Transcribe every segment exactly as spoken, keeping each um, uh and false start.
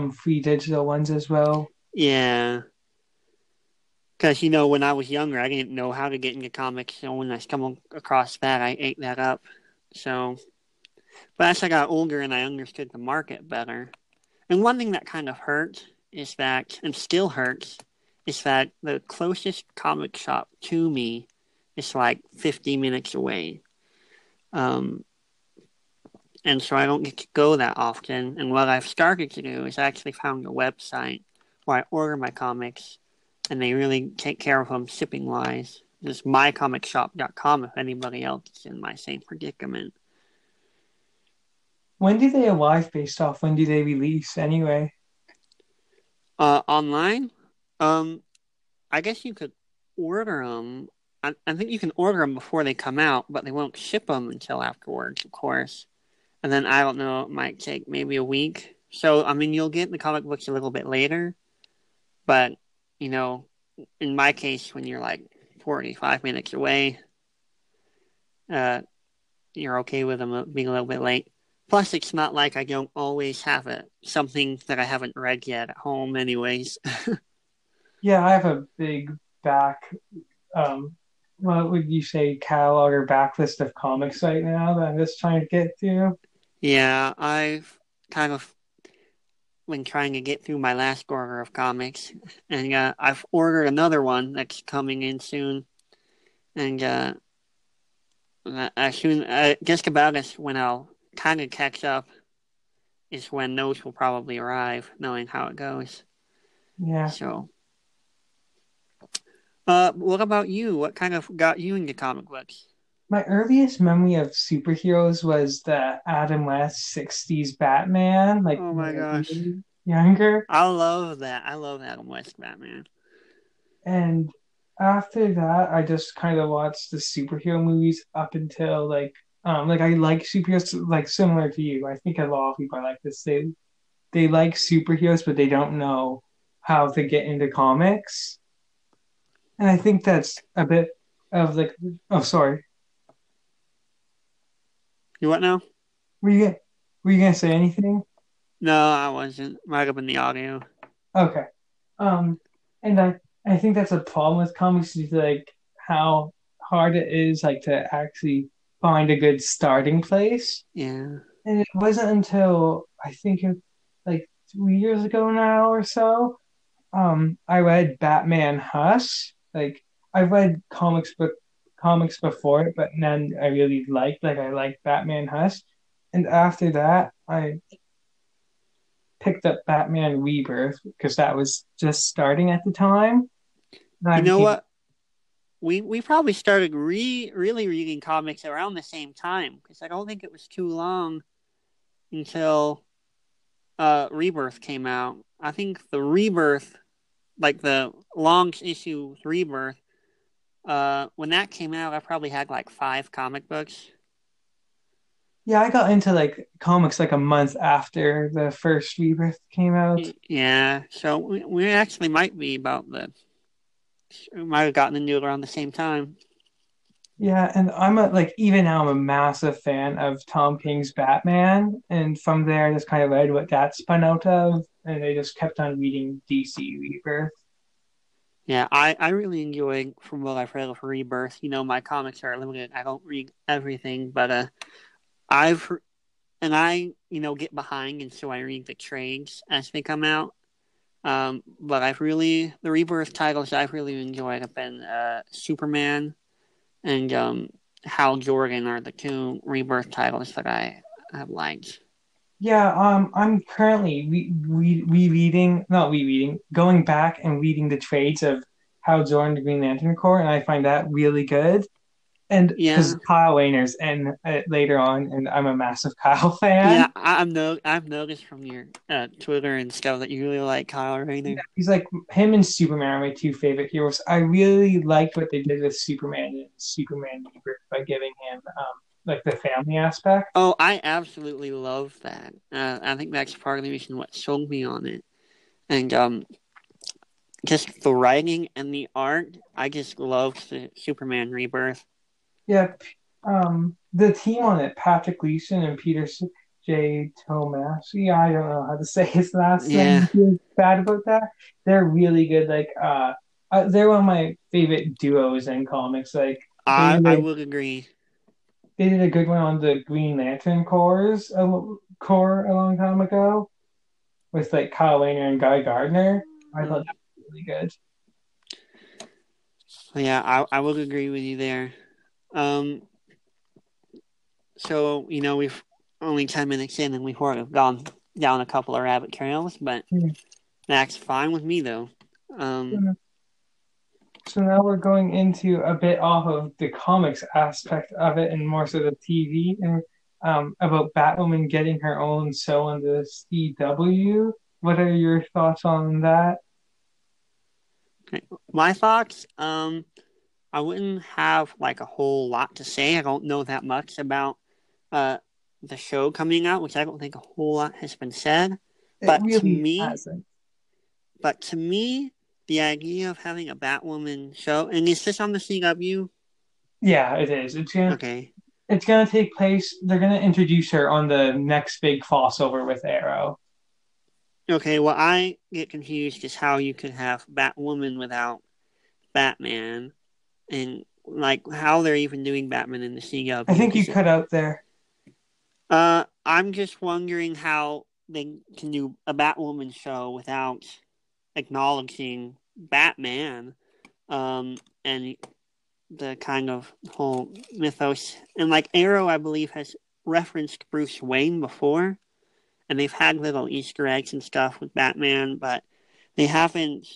um, free digital ones as well. Yeah. Because, you know, when I was younger, I didn't know how to get into comics. So when I come across that, I ate that up. So, but as I got older and I understood the market better. And one thing that kind of hurt is that, and still hurts, is that the closest comic shop to me is like fifty minutes away. Um, and so I don't get to go that often. And what I've started to do is I actually found a website where I order my comics, and they really take care of them shipping-wise. It's my comic shop dot com if anybody else is in my same predicament. When do they arrive based off? When do they release anyway? Uh, online? Um, I guess you could order them. I, I think you can order them before they come out, but they won't ship them until afterwards, of course. And then, I don't know, it might take maybe a week. So, I mean, you'll get the comic books a little bit later. But, you know, in my case, when you're like forty-five minutes away, uh, you're okay with them being a little bit late. Plus, it's not like I don't always have it. Something that I haven't read yet at home anyways. Yeah, I have a big back, um, what would you say, catalog or backlist of comics right now that I'm just trying to get through. Yeah, I've kind of been trying to get through my last order of comics. And uh, I've ordered another one that's coming in soon. And uh, I soon, uh, just about as when I'll kind of catch up is when those will probably arrive, knowing how it goes. Yeah. So, uh, what about you? What kind of got you into comic books? My earliest memory of superheroes was the Adam West sixties Batman. Like, oh my gosh, younger. I love that. I love Adam West Batman. And after that, I just kind of watched the superhero movies up until like. Um, like I like superheroes, like similar to you. I think a lot of people are like this. They they like superheroes, but they don't know how to get into comics. And I think that's a bit of like. Oh, sorry. You what now? Were you were you gonna say anything? No, I wasn't. Right up in the audio. Okay. Um, and I I think that's a problem with comics is like how hard it is like to actually find a good starting place. Yeah. And it wasn't until I think it, like two years ago now or so, um, I read Batman Hush. Like I read comics book comics before it, but none I really liked. Like I liked Batman Hush, and after that I picked up Batman Rebirth because that was just starting at the time. And you know became- what? We we probably started re, really reading comics around the same time because I don't think it was too long until uh, Rebirth came out. I think the Rebirth, like the long issue Rebirth, uh, when that came out, I probably had like five comic books. Yeah, I got into like comics like a month after the first Rebirth came out. Yeah, so we, we actually might be about the... We might have gotten into it around the same time. Yeah, and I'm a, like, even now I'm a massive fan of Tom King's Batman, and from there I just kind of read what that spun out of, and I just kept on reading D C Rebirth. Yeah, I, I really enjoy, from what I've read of Rebirth, you know, my comics are limited. I don't read everything, but uh, I've, and I, you know, get behind, and so I read the trades as they come out. Um, but I've really, the Rebirth titles I've really enjoyed have been uh, Superman and um, Hal Jordan are the two Rebirth titles that I have liked. Yeah, um, I'm currently re- re- rereading, not rereading, going back and reading the trades of Hal Jordan, the Green Lantern Corps, and I find that really good. And because yeah. Kyle Rayner's and uh, later on, and I'm a massive Kyle fan. Yeah, I've no, I've noticed from your uh, Twitter and stuff that you really like Kyle Rayner. Yeah, he's like him and Superman are my two favorite heroes. I really liked what they did with Superman and Superman by giving him um, like the family aspect. Oh, I absolutely love that. Uh, I think that's part of the reason what sold me on it, and um. just the writing and the art. I just loved the Superman Rebirth. Yeah, um, the team on it, Patrick Leeson and Peter J. Tomasi. I don't know how to say his last yeah. name. Bad about that. They're really good. Like, uh, uh, they're one of my favorite duos in comics. Like, I, did, I will agree. They did a good one on the Green Lantern Corps a, Corps a long time ago with like Kyle Rayner and Guy Gardner. I thought that was really good. Yeah, I, I will agree with you there. Um, so, you know, we've only ten minutes in and we've already gone down a couple of rabbit trails, but mm. that's fine with me, though. Um, so now we're going into a bit off of the comics aspect of it and more so the T V, and um, about Batwoman getting her own show on the C W. What are your thoughts on that? My thoughts, um, I wouldn't have like a whole lot to say. I don't know that much about uh, the show coming out, which I don't think a whole lot has been said. It but really to me, hasn't. But to me, the idea of having a Batwoman show, and is this on the C W? Yeah, it is. It's gonna, okay. It's gonna take place. They're gonna introduce her on the next big crossover with Arrow. Okay, well, I get confused is how you could have Batwoman without Batman, and like how they're even doing Batman in the C W. I think you cut out there. Uh, I'm just wondering how they can do a Batwoman show without acknowledging Batman, um, and the kind of whole mythos. And like Arrow, I believe, has referenced Bruce Wayne before. And they've had little Easter eggs and stuff with Batman, but they haven't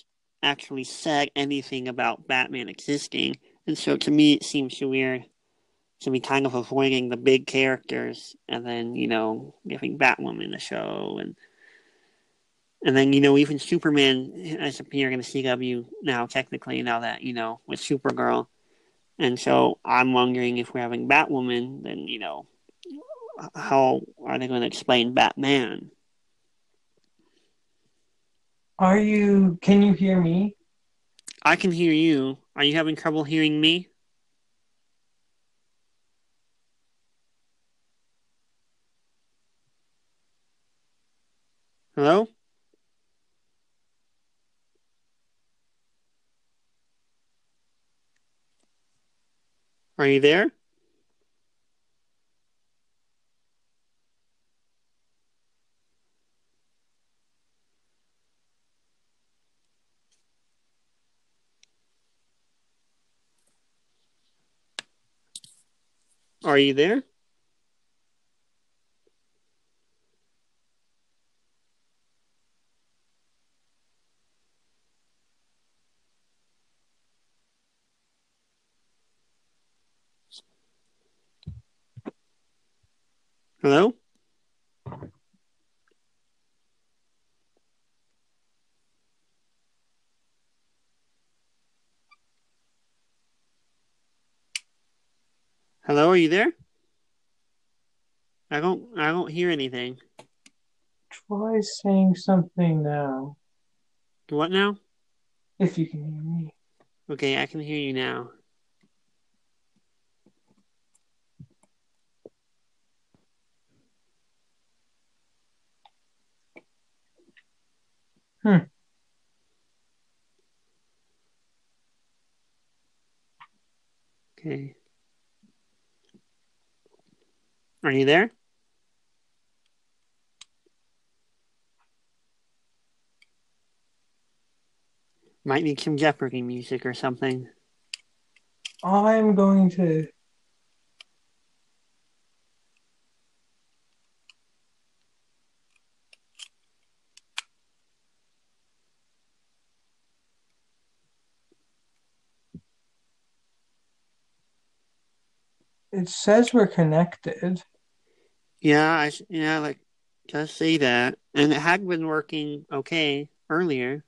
actually said anything about Batman existing. And so to me, it seems weird to be kind of avoiding the big characters and then, you know, giving Batwoman a show. And and then, you know, even Superman has appeared in the C W now, technically, now that, you know, with Supergirl. And so I'm wondering if we're having Batwoman, then, you know, how are they going to explain Batman? Are you... Can you hear me? I can hear you. Are you having trouble hearing me? Hello? Are you there? Are you there? Hello? Hello, are you there? I don't I don't hear anything. Try saying something now. What now? If you can hear me. Okay, I can hear you now. Hmm. Okay. Are you there? Might need some Jeopardy music or something. I'm going to... It says we're connected. Yeah, I, yeah, like, just say that. And it had been working okay earlier.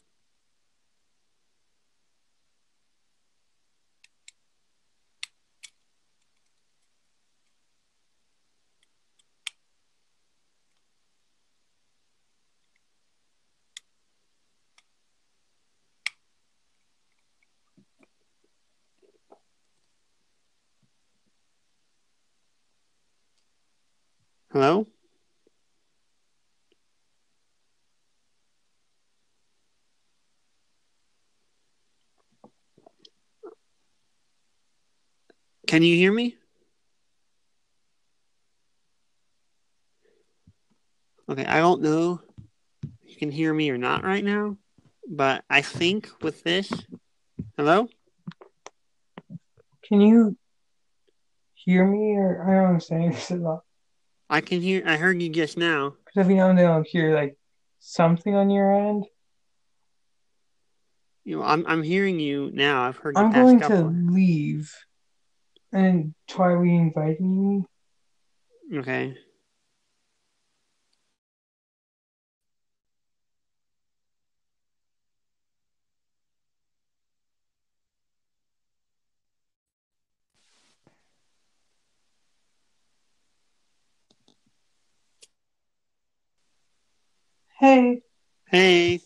Hello? Can you hear me? Okay, I don't know if you can hear me or not right now, but I think with this... Hello? Can you hear me? Or I don't understand. This is not... I can hear... I heard you just now. Because every now and then I'll hear, like, something on your end. You know, I'm I'm hearing you now. I've heard you I'm going to one. leave and try reinviting you. Okay. Hey. Hey.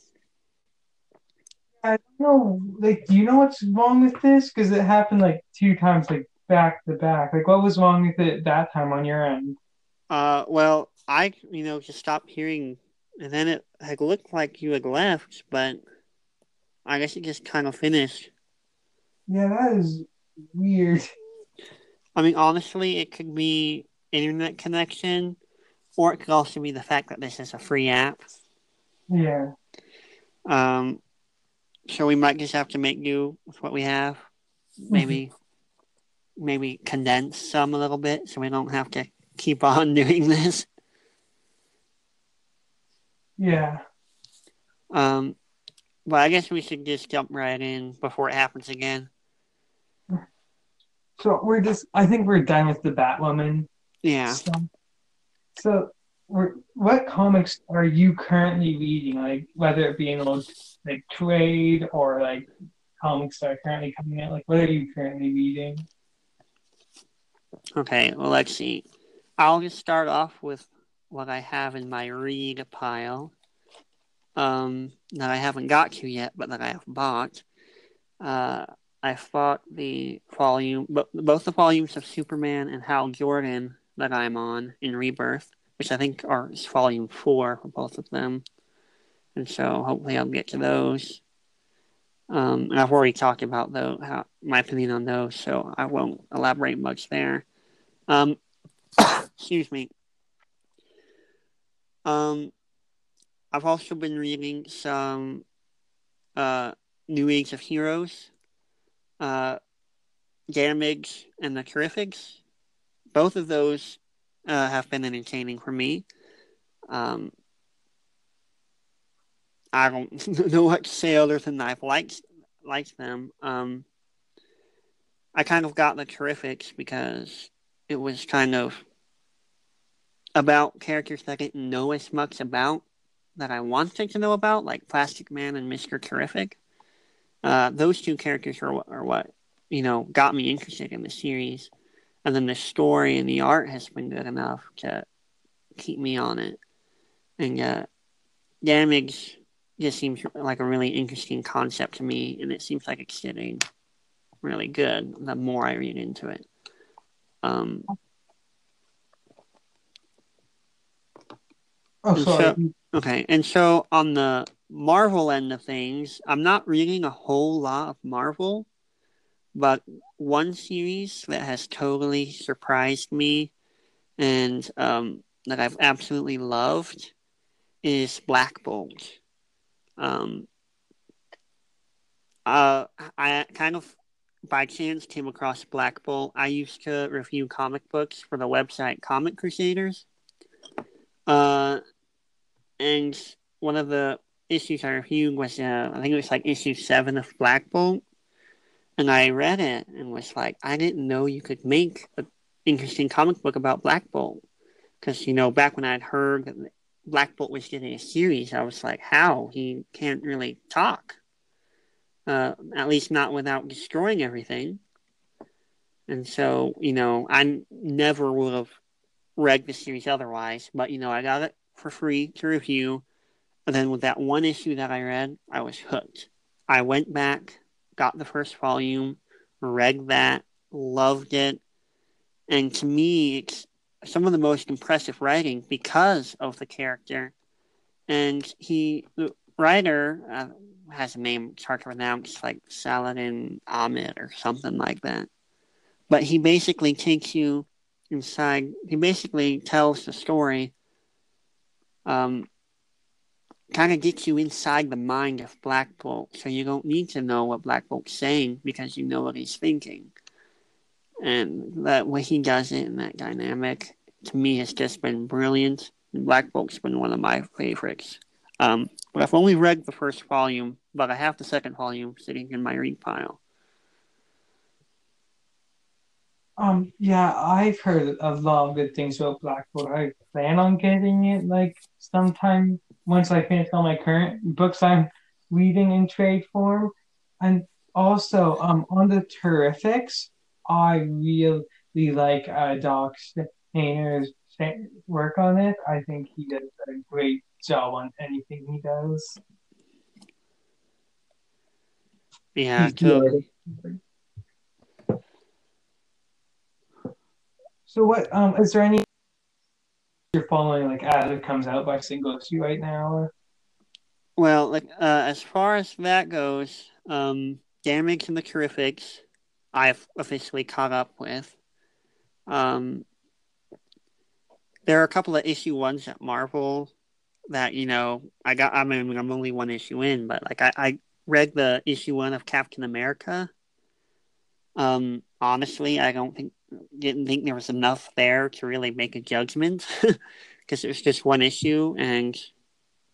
I don't know. Like, do you know what's wrong with this? Because it happened like two times, like back to back. Like, what was wrong with it that time on your end? Uh, well, I you know just stopped hearing, and then it had looked like you had left, but I guess it just kind of finished. Yeah, that is weird. I mean, honestly, it could be internet connection, or it could also be the fact that this is a free app. Yeah. Um. So we might just have to make do with what we have. Maybe mm-hmm. maybe condense some a little bit so we don't have to keep on doing this. Yeah. Um, but I guess we should just jump right in before it happens again. So we're just... I think we're done with the Batwoman. Yeah. So, so we're, what comics are you currently reading? Like, whether it be an old... like trade or like comics that are currently coming out? Like, what are you currently reading? Okay, well, let's see. I'll just start off with what I have in my read pile um, that I haven't got to yet, but that I have bought. Uh, I bought the volume, both the volumes of Superman and Hal Jordan that I'm on in Rebirth, which I think are volume four for both of them. And so hopefully I'll get to those. Um, and I've already talked about though how, my opinion on those, so I won't elaborate much there. Um, excuse me. Um, I've also been reading some uh, New Age of Heroes, uh, Damage and the Terrifics. Both of those uh, have been entertaining for me. Um, I don't know what to say other than I've liked, liked them. Um, I kind of got the Terrifics because it was kind of about characters that I didn't know as much about that I wanted to know about, like Plastic Man and Mister Terrific. Uh, those two characters are, are what, you know, got me interested in the series. And then the story and the art has been good enough to keep me on it. And uh, Damage... just seems like a really interesting concept to me, and it seems like it's getting really good the more I read into it. Um, oh, sorry. So, okay, and so on the Marvel end of things, I'm not reading a whole lot of Marvel, but one series that has totally surprised me and um, that I've absolutely loved is Black Bolt. Um, uh, I kind of by chance came across Black Bolt. I used to review comic books for the website Comic Crusaders. Uh, and one of the issues I reviewed was, uh, I think it was like issue seven of Black Bolt. And I read it and was like, I didn't know you could make an interesting comic book about Black Bolt. Because, you know, back when I'd heard that Black Bolt was getting a series, I was like, how? He can't really talk. Uh, at least not without destroying everything. And so, you know, I never would have read the series otherwise. But, you know, I got it for free to review. And then with that one issue that I read, I was hooked. I went back, got the first volume, read that, loved it. And to me, it's some of the most impressive writing because of the character. And he, the writer, uh, has a name it's hard to pronounce, like Saladin Ahmed or something like that. But he basically takes you inside. He basically tells the story, um, kind of gets you inside the mind of Black Bolt. So you don't need to know what Black Bolt's saying because you know what he's thinking. And that way he does it in that dynamic, to me, has just been brilliant. Black Bolt's been one of my favorites. Um, but I've only read the first volume, but I have the second volume sitting in my read pile. Um, yeah, I've heard a lot of good things about Black Bolt. I plan on getting it, like, sometime once I finish all my current books I'm reading in trade form. And also, um, on the Terrifics, I really like uh, Doc Stainer's work on it. I think he does a great job on anything he does. Yeah, too. So what, um, is there any you're following, like, as it comes out by single issue right now? Or? Well, like, uh, as far as that goes, um, Damage and the Terrifics, I've officially caught up with. Um, there are a couple of issue ones at Marvel that, you know, I got, I mean, I'm only one issue in, but, like, I, I read the issue one of Captain America. Um, honestly, I don't think, didn't think there was enough there to really make a judgment because it was just one issue and,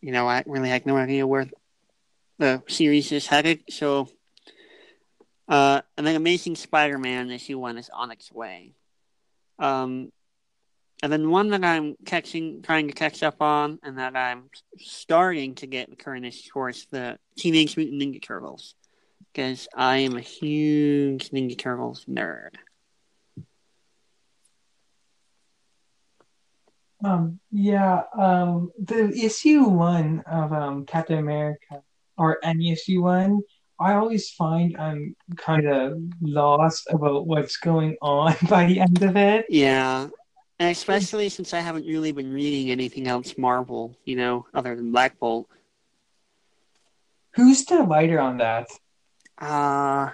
you know, I really had no idea where the series is headed. So, uh, and then Amazing Spider-Man issue one is on its way. Um, and then one that I'm catching, trying to catch up on and that I'm starting to get the current issue for is the Teenage Mutant Ninja Turtles, because I am a huge Ninja Turtles nerd. Um, yeah, um, the issue one of um, Captain America, or any issue one, I always find I'm kind of lost about what's going on by the end of it. Yeah, and especially since I haven't really been reading anything else Marvel, you know, other than Black Bolt. Who's the writer on that? Uh,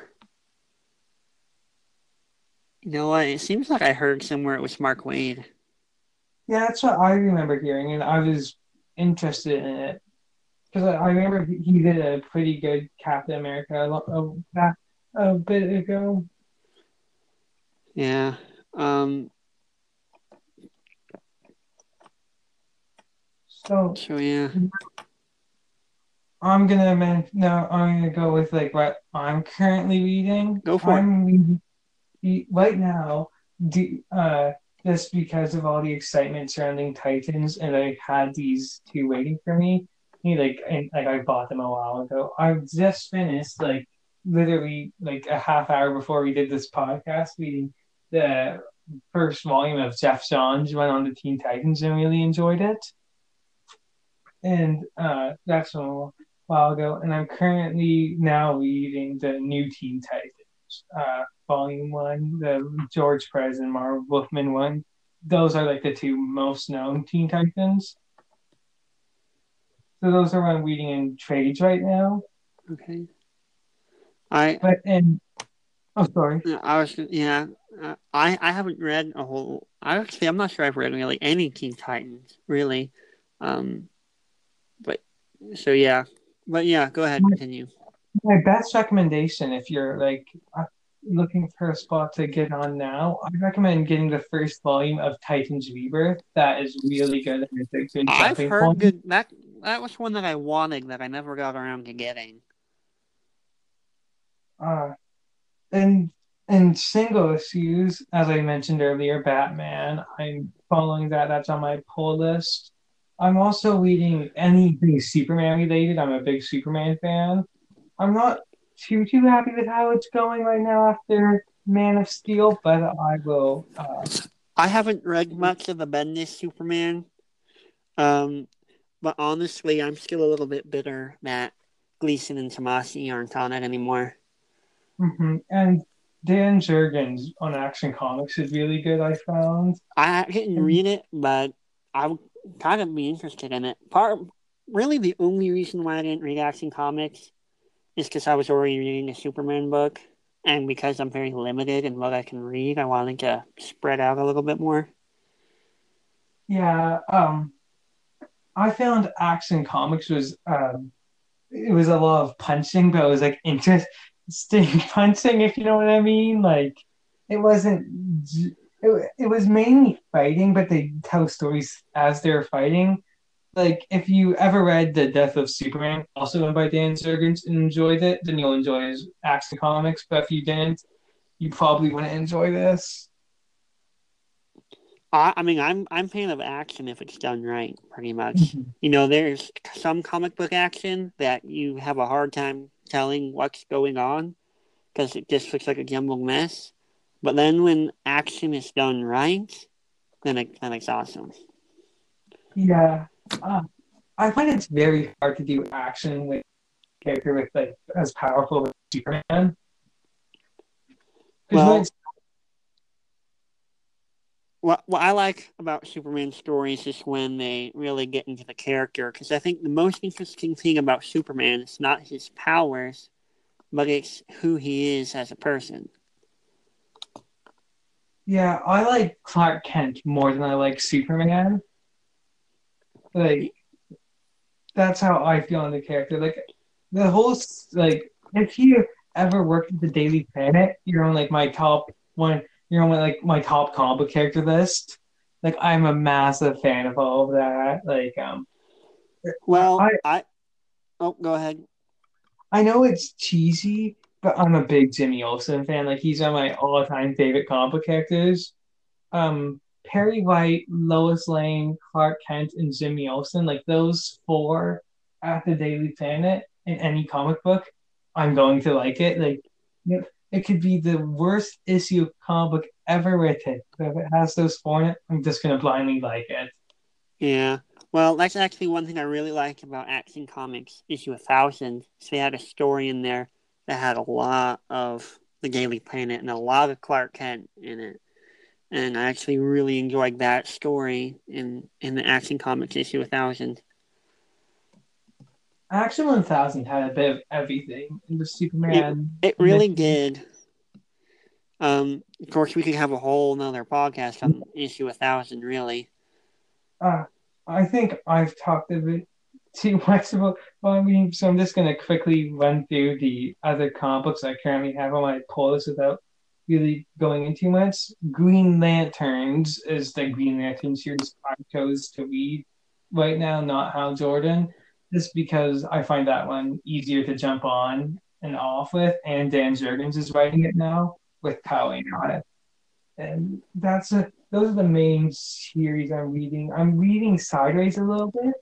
you know what, it seems like I heard somewhere it was Mark Waid. Yeah, that's what I remember hearing, and I was interested in it. Because I remember he did a pretty good Captain America a, long, a, a bit ago. Yeah. Um, so, so, yeah. I'm going to no, I'm gonna go with like what I'm currently reading. Go for I'm it. Reading, right now, do, uh, just because of all the excitement surrounding Titans, and I had these two waiting for me. You know, like, and, like I bought them a while ago. I just finished, like, literally, like a half hour before we did this podcast, reading the first volume of Geoff Johns' run on the Teen Titans, and really enjoyed it. And uh, that's a while ago. And I'm currently now reading the new Teen Titans. Uh, volume one, the George Perez and Marv Wolfman one. Those are like the two most known Teen Titans. So those are what I'm reading in trades right now. Okay. I but and oh sorry. I was yeah. I I haven't read a whole. I actually I'm not sure I've read really any Teen Titans really. Um. But so yeah, but yeah, go ahead, continue. My best recommendation, if you're like looking for a spot to get on now, I recommend getting the first volume of Titans Rebirth. That is really good. I've heard good. That that was one that I wanted that I never got around to getting. Uh, and and single issues, as I mentioned earlier, Batman. I'm following that. That's on my pull list. I'm also reading anything Superman related. I'm a big Superman fan. I'm not too, too happy with how it's going right now after Man of Steel, but I will... Uh... I haven't read much of the Bendis Superman, um, but honestly, I'm still a little bit bitter that Gleason and Tomasi aren't on it anymore. Mm-hmm. And Dan Jurgens on Action Comics is really good, I found. I didn't read it, but I would kind of be interested in it. Part, really the only reason why I didn't read Action Comics is because I was already reading a Superman book, And because I'm very limited in what I can read, I wanted to spread out a little bit more. Yeah, um, I found Action Comics was, um, it was a lot of punching, but it was like interesting punching, if you know what I mean. Like, it wasn't, it, it was mainly fighting, but they tell stories as they're fighting. Like, if you ever read The Death of Superman, also done by Dan Jurgens, and enjoyed it, then you'll enjoy his Action Comics. But if you didn't, you probably wouldn't enjoy this. I, I mean, I'm I'm a fan of action if it's done right, pretty much. Mm-hmm. You know, there's some comic book action that you have a hard time telling what's going on because it just looks like a jumbled mess. But then when action is done right, then, it, then it's awesome. Yeah. Uh, I find it's very hard to do action with a character with like as powerful as Superman. Well, like... what, what I like about Superman stories is when they really get into the character, because I think the most interesting thing about Superman is not his powers, but it's who he is as a person. Yeah, I like Clark Kent more than I like Superman. Like, that's how I feel on the character. Like, the whole, like, if you ever worked at the Daily Planet, you're on, like, my top one, you're on, like, my top comic book character list. Like, I'm a massive fan of all of that. Like, um... Well, I... I oh, go ahead. I know it's cheesy, but I'm a big Jimmy Olsen fan. Like, he's one of my all-time favorite comic book characters. Um... Perry White, Lois Lane, Clark Kent, and Jimmy Olsen, like those four at the Daily Planet in any comic book, I'm going to like it. Like, it could be the worst issue of comic book ever written, but if it has those four in it, I'm just going to blindly like it. Yeah. Well, that's actually one thing I really liked about Action Comics issue one thousand. So they had a story in there that had a lot of the Daily Planet and a lot of Clark Kent in it. And I actually really enjoyed that story in, in the Action Comics issue one thousand. Action one thousand had a bit of everything in the Superman. It, it really did. Um, of course, we could have a whole nother podcast on issue one thousand, really. Uh, I think I've talked a bit too much about well, I mean, so I'm just going to quickly run through the other comic books I currently have on my polls without really going into much. Green Lanterns is the Green Lantern series I chose to read right now, not Hal Jordan, just because I find that one easier to jump on and off with, and Dan Jurgens is writing it now with Kyle Rayner on it. And that's a, those are the main series I'm reading. I'm reading Sideways a little bit.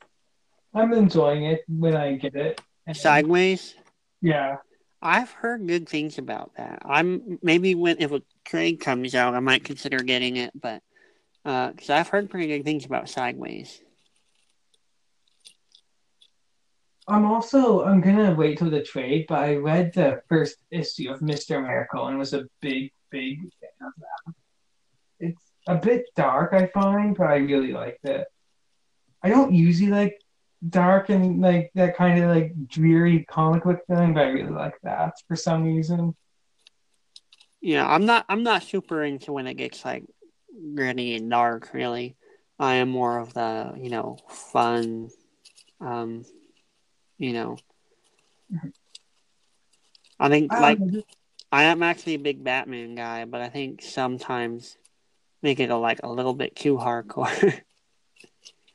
I'm enjoying it when I get it. And Sideways? Yeah. I've heard good things about that. I'm maybe when if a trade comes out, I might consider getting it, but because uh, I've heard pretty good things about Sideways. I'm also I'm gonna wait till the trade, but I read the first issue of Mister Miracle and was a big, big fan of that. It's a bit dark, I find, but I really liked it. I don't usually like dark and like that kind of like dreary comic book thing, but I really like that for some reason. Yeah, I'm not I'm not super into when it gets like gritty and dark, really. I am more of the, you know, fun, um you know. I think like um, I am actually a big Batman guy, but I think sometimes they get like a little bit too hardcore.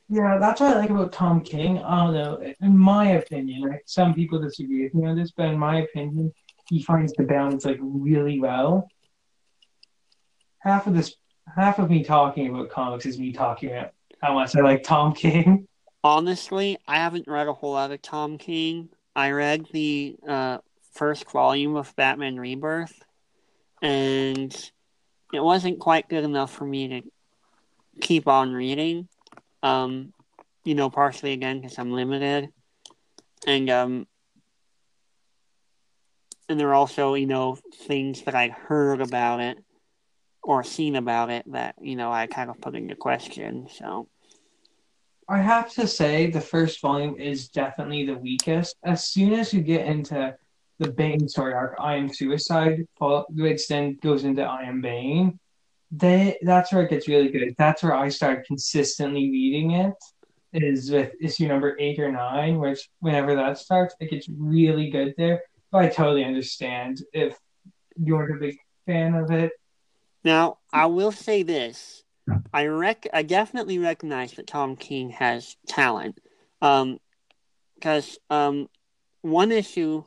Yeah, that's what I like about Tom King. I don't know, in my opinion, right? Some people disagree with me on this, but in my opinion, he finds the balance like really well. Half of this, half of me talking about comics is me talking about how much I like Tom King. Honestly, I haven't read a whole lot of Tom King. I read the uh, first volume of Batman Rebirth, and it wasn't quite good enough for me to keep on reading. Um, you know, partially again because I'm limited, and um, and there are also, you know, things that I'd heard about it or seen about it that, you know, I kind of put into question. So I have to say the first volume is definitely the weakest. As soon as you get into the Bane story arc, I Am Suicide, which then goes into I Am Bane. They, that's where it gets really good. That's where I started consistently reading it, is with issue number eight or nine, which whenever that starts, it gets really good there. But I totally understand if you weren't a big fan of it. Now, I will say this. I rec- I definitely recognize that Tom King has talent. Um, because um, one issue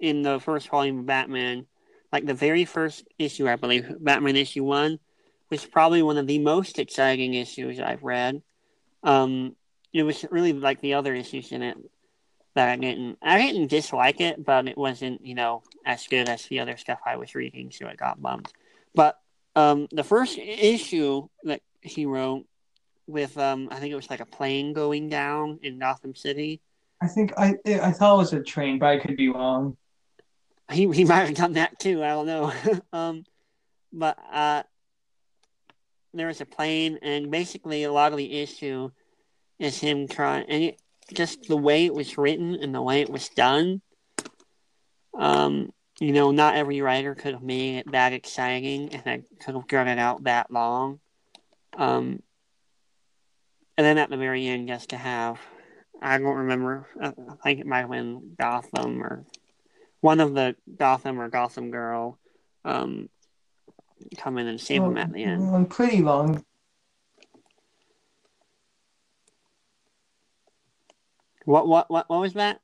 in the first volume of Batman, like the very first issue, I believe, Batman issue one, was probably one of the most exciting issues I've read. Um, it was really like the other issues in it that I didn't. I didn't dislike it, but it wasn't, you know, as good as the other stuff I was reading, so it got bumped. But um, the first issue that he wrote with, um, I think it was like a plane going down in Gotham City. I think I I thought it was a train, but I could be wrong. He he might have done that too. I don't know. um, but uh, there was a plane, and basically a lot of the issue is him trying, and it, just the way it was written and the way it was done. Um, you know, not every writer could have made it that exciting, and I could have drawn it out that long. Um, and then at the very end, just to have, I don't remember. I think it might have been Gotham or one of the Gotham or Gotham Girl um, come in and save well, him at the end. Well, pretty long. What what what what was that?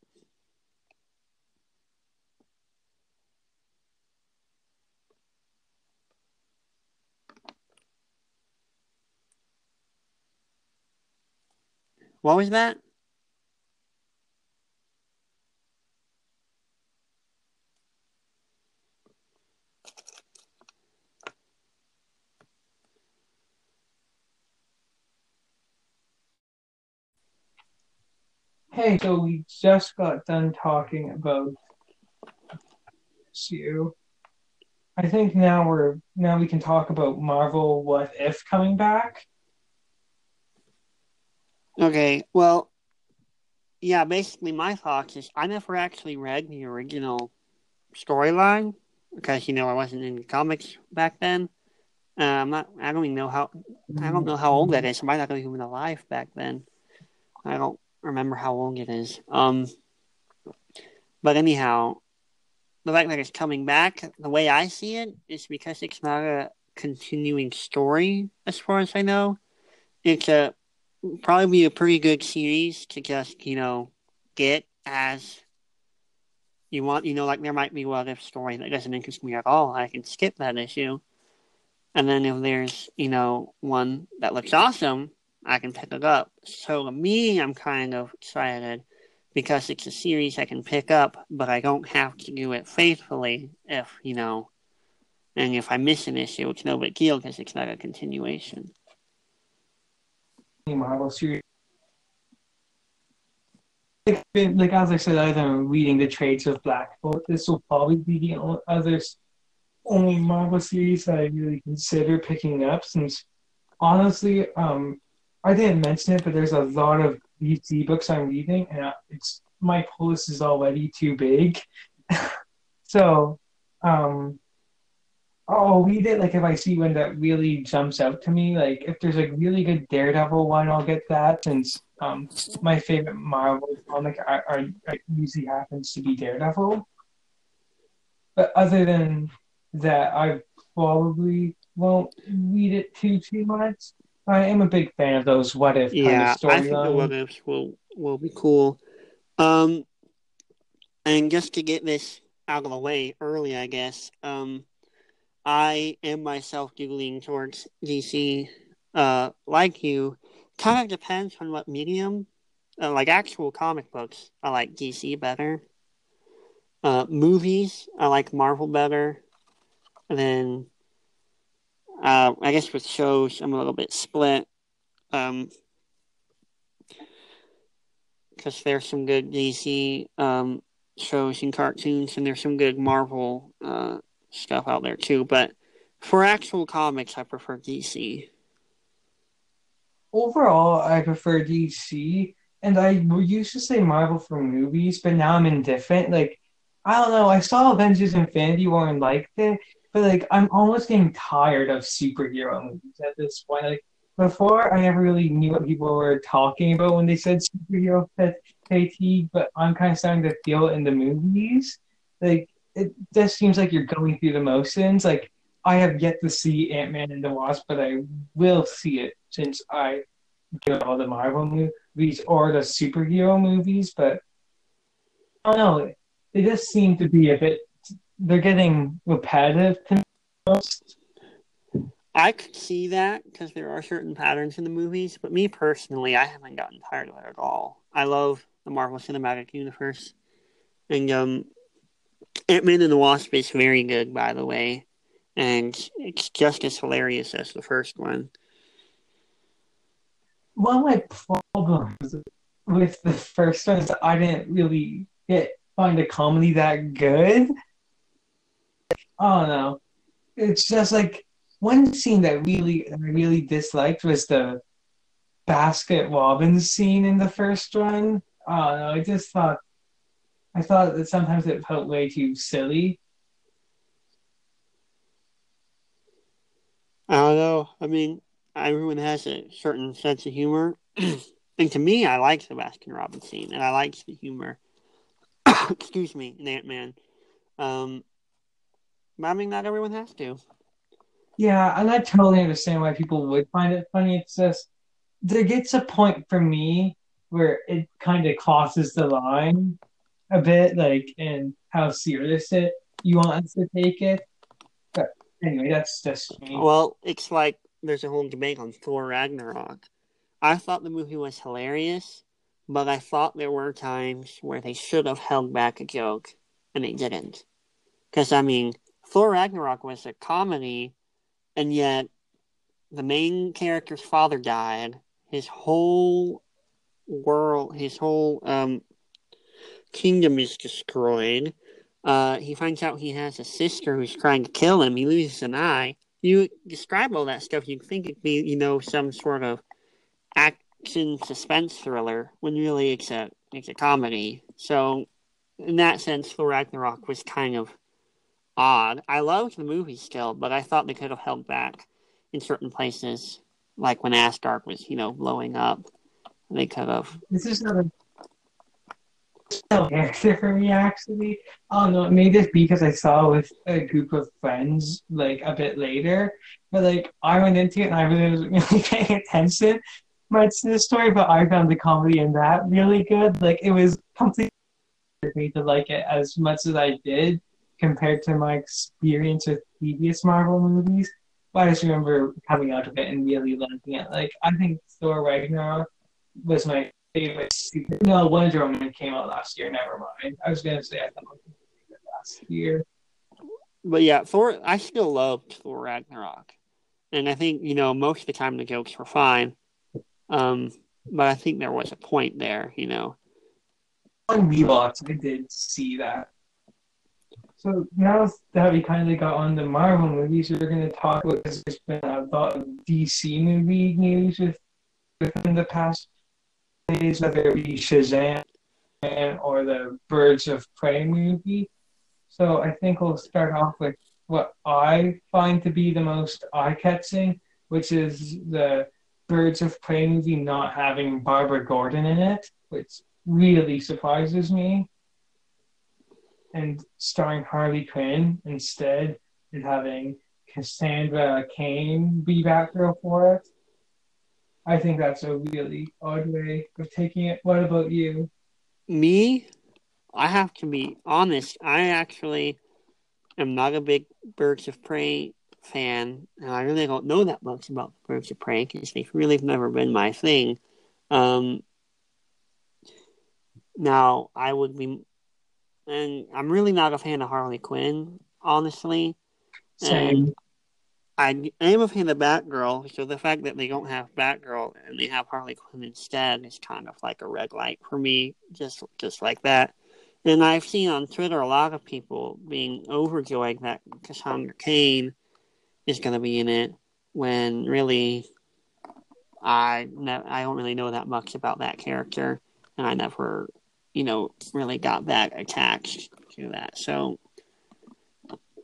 What was that? Hey, so we just got done talking about M C U. I think now we're now we can talk about Marvel What If coming back. Okay, well, yeah, basically my thoughts is I never actually read the original storyline because, you know, I wasn't in comics back then. Uh, I'm not. I don't even know how. I don't know how old that is. I might not have even been alive back then. I don't. remember how long it is. Um, but anyhow, the fact that it's coming back, the way I see it, is because it's not a continuing story, as far as I know. It's a probably a pretty good series to just, you know, get as you want. You know, like there might be what if story that doesn't interest me at all. I can skip that issue. And then if there's, you know, one that looks awesome, I can pick it up. So to me, I'm kind of excited because it's a series I can pick up, but I don't have to do it faithfully if, you know, and if I miss an issue, it's no big deal because it's not a continuation. Marvel series. Like, as I said, I'm reading the trades of Black Bolt. This will probably be the other only Marvel series that I really consider picking up since, honestly, um, I didn't mention it, but there's a lot of D C books I'm reading, and it's my pull list is already too big. so, um, I'll read it, like, if I see one that really jumps out to me. Like, if there's a really good Daredevil one, I'll get that, since um, my favorite Marvel comic I, I, I usually happens to be Daredevil. But other than that, I probably won't read it too, too much. I am a big fan of those what if yeah, kind of storylines. I think the what ifs will, will be cool. Um, and just to get this out of the way early, I guess, um, I am myself doodling towards D C, uh, like you. Kind of depends on what medium. Uh, like actual comic books, I like D C better. Uh, movies, I like Marvel better. And then Uh, I guess with shows, I'm a little bit split. Um, because there's some good D C um, shows and cartoons, and there's some good Marvel uh, stuff out there too. But for actual comics, I prefer D C. Overall, I prefer D C, and I used to say Marvel for movies, but now I'm indifferent. Like, I don't know. I saw Avengers Infinity War and liked it, but like I'm almost getting tired of superhero movies at this point. Like before, I never really knew what people were talking about when they said superhero fatigue, but I'm kind of starting to feel it in the movies. Like it just seems like you're going through the motions. Like I have yet to see Ant-Man and the Wasp, but I will see it since I get all the Marvel movies or the superhero movies. But I don't know. They just seem to be a bit. They're getting repetitive. I could see that because there are certain patterns in the movies, but me personally, I haven't gotten tired of it at all. I love the Marvel Cinematic Universe, and um, Ant-Man and the Wasp is very good, by the way, and it's just as hilarious as the first one. One of my problems with the first one is that I didn't really get find a comedy that good. I don't know. It's just like one scene that really, I really disliked was the Basket Robbins scene in the first one. I don't know. I just thought, I thought that sometimes it felt way too silly. I don't know. I mean, everyone has a certain sense of humor. And to me, I like the Baskin Robbins scene, and I like the humor. Excuse me, in Ant-Man. Um, I mean, not everyone has to. Yeah, and I totally understand why people would find it funny. It's just, there gets a point for me where it kind of crosses the line a bit, like, in how serious it you want us to take it. But anyway, that's just me. Well, it's like there's a whole debate on Thor Ragnarok. I thought the movie was hilarious, but I thought there were times where they should have held back a joke, and they didn't. Because, I mean, Thor Ragnarok was a comedy, and yet the main character's father died. His whole world, his whole um, kingdom is destroyed. Uh, he finds out he has a sister who's trying to kill him. He loses an eye. You describe all that stuff, you'd think it'd be, you know, some sort of act. Suspense thriller when really it's a it's a comedy. So in that sense, Thor Ragnarok was kind of odd. I loved the movie still, but I thought they could have held back in certain places, like when Asgard was, you know, blowing up. They could have. This is not a character for me, actually. Oh no, it may just be because I saw it with a group of friends like a bit later, but like I went into it and I really wasn't really paying attention much to the story, but I found the comedy in that really good. Like, it was completely for me to like it as much as I did compared to my experience with previous Marvel movies. But I just remember coming out of it and really liking it. Like, I think Thor Ragnarok was my favorite. No, Wonder Woman came out last year. Never mind. I was going to say I thought it was good last year. But yeah, Thor, I still loved Thor Ragnarok. And I think, you know, most of the time the jokes were fine. Um, but I think there was a point there, you know. On rewatch, I did see that. So now that we kind of got on the Marvel movies, we're going to talk about because there's been a lot of D C movie news with, within the past days, whether it be Shazam or the Birds of Prey movie. So I think we'll start off with what I find to be the most eye-catching, which is the Birds of Prey movie not having Barbara Gordon in it, which really surprises me. And starring Harley Quinn instead, and having Cassandra Cain be Batgirl for it. I think that's a really odd way of taking it. What about you? Me? I have to be honest. I actually am not a big Birds of Prey fan, and I really don't know that much about Birds of Prey because they've really never been my thing. Um, now, I would be, and I'm really not a fan of Harley Quinn, honestly. Same. And I am a fan of Batgirl, so the fact that they don't have Batgirl and they have Harley Quinn instead is kind of like a red light for me, just just like that. And I've seen on Twitter a lot of people being overjoyed that Cassandra Cain is going to be in it, when really I ne- I don't really know that much about that character, and I never, you know, really got that attached do that. So,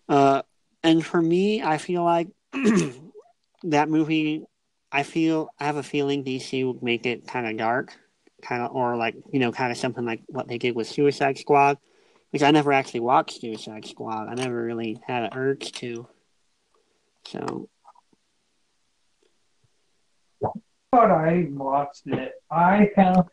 uh, and for me, I feel like that movie, I feel, I have a feeling D C would make it kind of dark, kind of, or like, you know, kind of something like what they did with Suicide Squad, which I never actually watched Suicide Squad. I never really had an urge to. So. But I watched it. I have,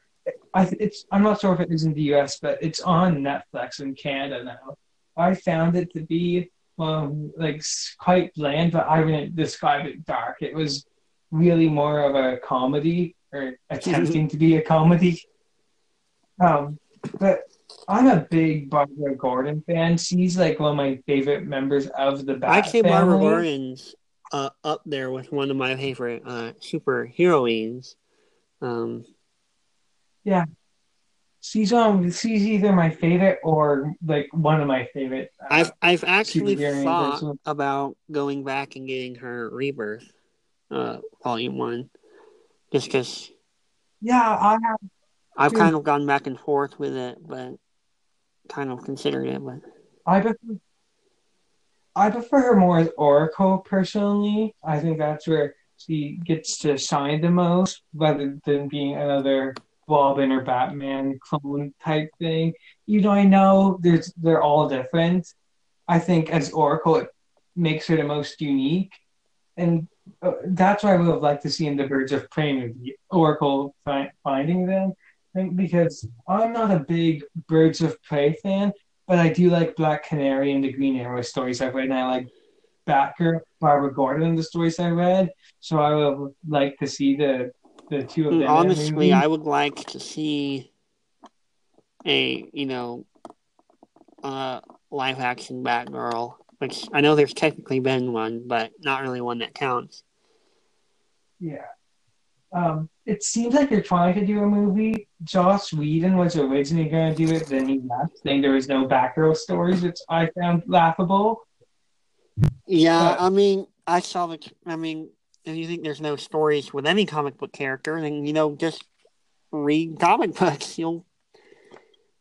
I it's. I'm not sure if it is in the U S, but it's on Netflix in Canada now. I found it to be um, like quite bland, but I wouldn't describe it dark. It was really more of a comedy, or attempting to be a comedy. Um, but I'm a big Barbara Gordon fan. She's like one of my favorite members of the Bat Actually, family. Barbara Gordon's Uh, up there with one of my favorite uh, superheroines. Um, yeah, she's um she's either my favorite or like one of my favorite. Uh, I've I've actually thought person. about going back and getting her Rebirth, uh, Volume One, just because. Yeah, I have. I've too. kind of gone back and forth with it, but kind of considered it. But I prefer. I prefer her more as Oracle, personally. I think that's where she gets to shine the most, rather than being another Robin or Batman clone type thing. You know, I know there's, they're all different. I think as Oracle, it makes her the most unique. And that's what I would have liked to see in the Birds of Prey movie, Oracle fi- finding them. Because I'm not a big Birds of Prey fan, but I do like Black Canary and the Green Arrow stories I've read, and I like Batgirl, Barbara Gordon, and the stories I read. So I would like to see the the two of them. Honestly, I would like to see a you know uh, live action Batgirl, which I know there's technically been one, but not really one that counts. Yeah. Um, it seems like they're trying to do a movie. Joss Whedon was originally going to do it, then he left, saying there was no Batgirl stories, which I found laughable. Yeah, but, I mean, I saw the. I mean, if you think there's no stories with any comic book character, then you know, just read comic books. You'll.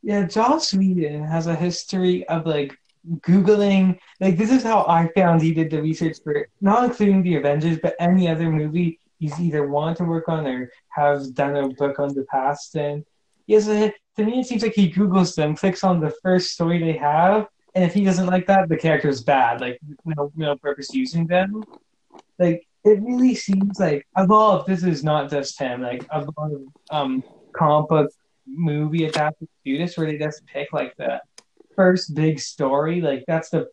Yeah, Joss Whedon has a history of like Googling. Like this is how I found he did the research for, not including the Avengers, but any other movie he's either wanted to work on or have done a book on the past. And yes, to me, it seems like he Googles them, clicks on the first story they have, and if he doesn't like that, the character's bad. Like, no, no purpose using them. Like, it really seems like, of all, if this is not just him, like, of all um, comic book movie adapted to this, where they just pick, like, the first big story, like, that's the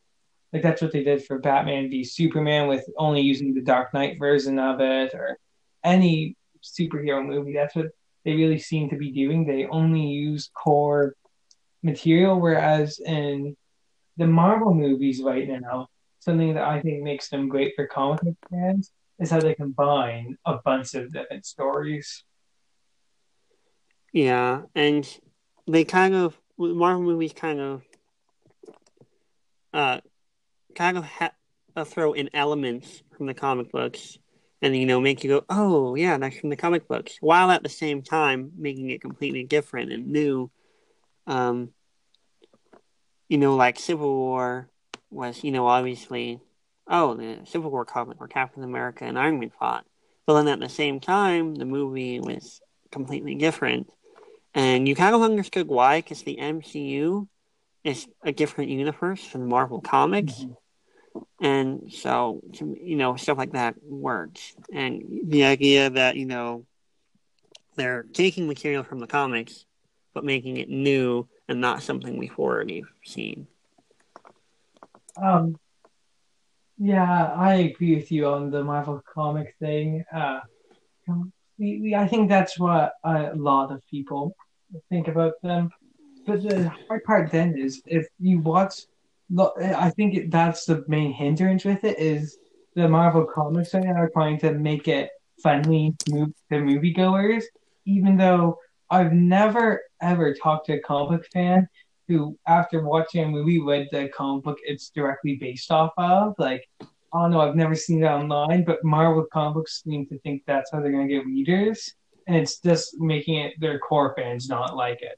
Like that's what they did for Batman v Superman, with only using the Dark Knight version of it, or any superhero movie. That's what they really seem to be doing. They only use core material, whereas in the Marvel movies right now, something that I think makes them great for comic book fans is how they combine a bunch of different stories. Yeah, and they kind of, Marvel movies kind of uh kind of ha- throw in elements from the comic books and, you know, make you go, oh, yeah, that's from the comic books, while at the same time making it completely different and new. Um, you know, like Civil War was, you know, obviously, oh, the Civil War comic where Captain America and Iron Man fought. But then at the same time, the movie was completely different. And you kind of understood why, because the M C U is a different universe from Marvel Comics. Mm-hmm. And so, you know, stuff like that works. And the idea that, you know, they're taking material from the comics, but making it new and not something we've already seen. Um, yeah, I agree with you on the Marvel comic thing. Uh, we, we, I think that's what a lot of people think about them. But the hard part then is, if you watch, I think it, that's the main hindrance with it, is the Marvel comics right now are trying to make it friendly to moviegoers, even though I've never, ever talked to a comic book fan who, after watching a movie, read the comic book it's directly based off of. Like, I don't know, I've never seen it online, but Marvel comics seem to think that's how they're going to get readers, and it's just making it their core fans not like it.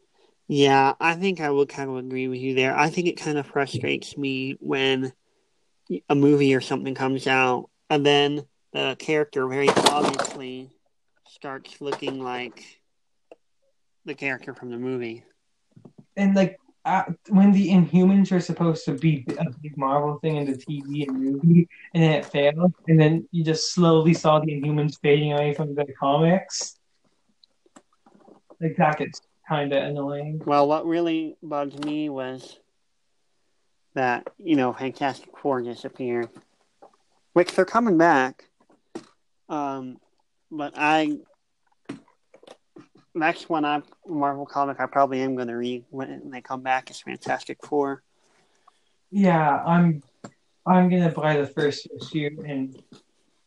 Yeah, I think I would kind of agree with you there. I think it kind of frustrates me when a movie or something comes out and then the character very obviously starts looking like the character from the movie. And, like, uh, when the Inhumans are supposed to be a big Marvel thing in the T V and movie, and then it failed, and then you just slowly saw the Inhumans fading away from the comics. Like, that gets kind of annoying. Well, what really bugged me was that, you know, Fantastic Four disappeared, which they're coming back. Um, but I... Next one, I Marvel comic I probably am going to read when they come back is Fantastic Four. Yeah, I'm I'm going to buy the first issue, and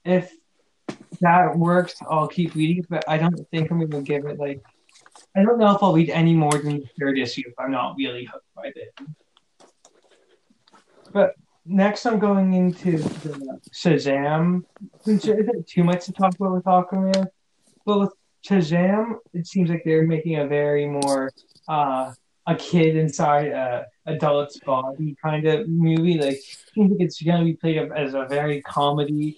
if that works, I'll keep reading. But I don't think I'm going to give it like I don't know if I'll read any more than the third issue if I'm not really hooked by it. But next, I'm going into the Shazam. Is it too much to talk about with Aquaman? But with Shazam, it seems like they're making a very more uh, a kid inside a adult's body kind of movie. Like, I think it's going to be played up as a very comedy.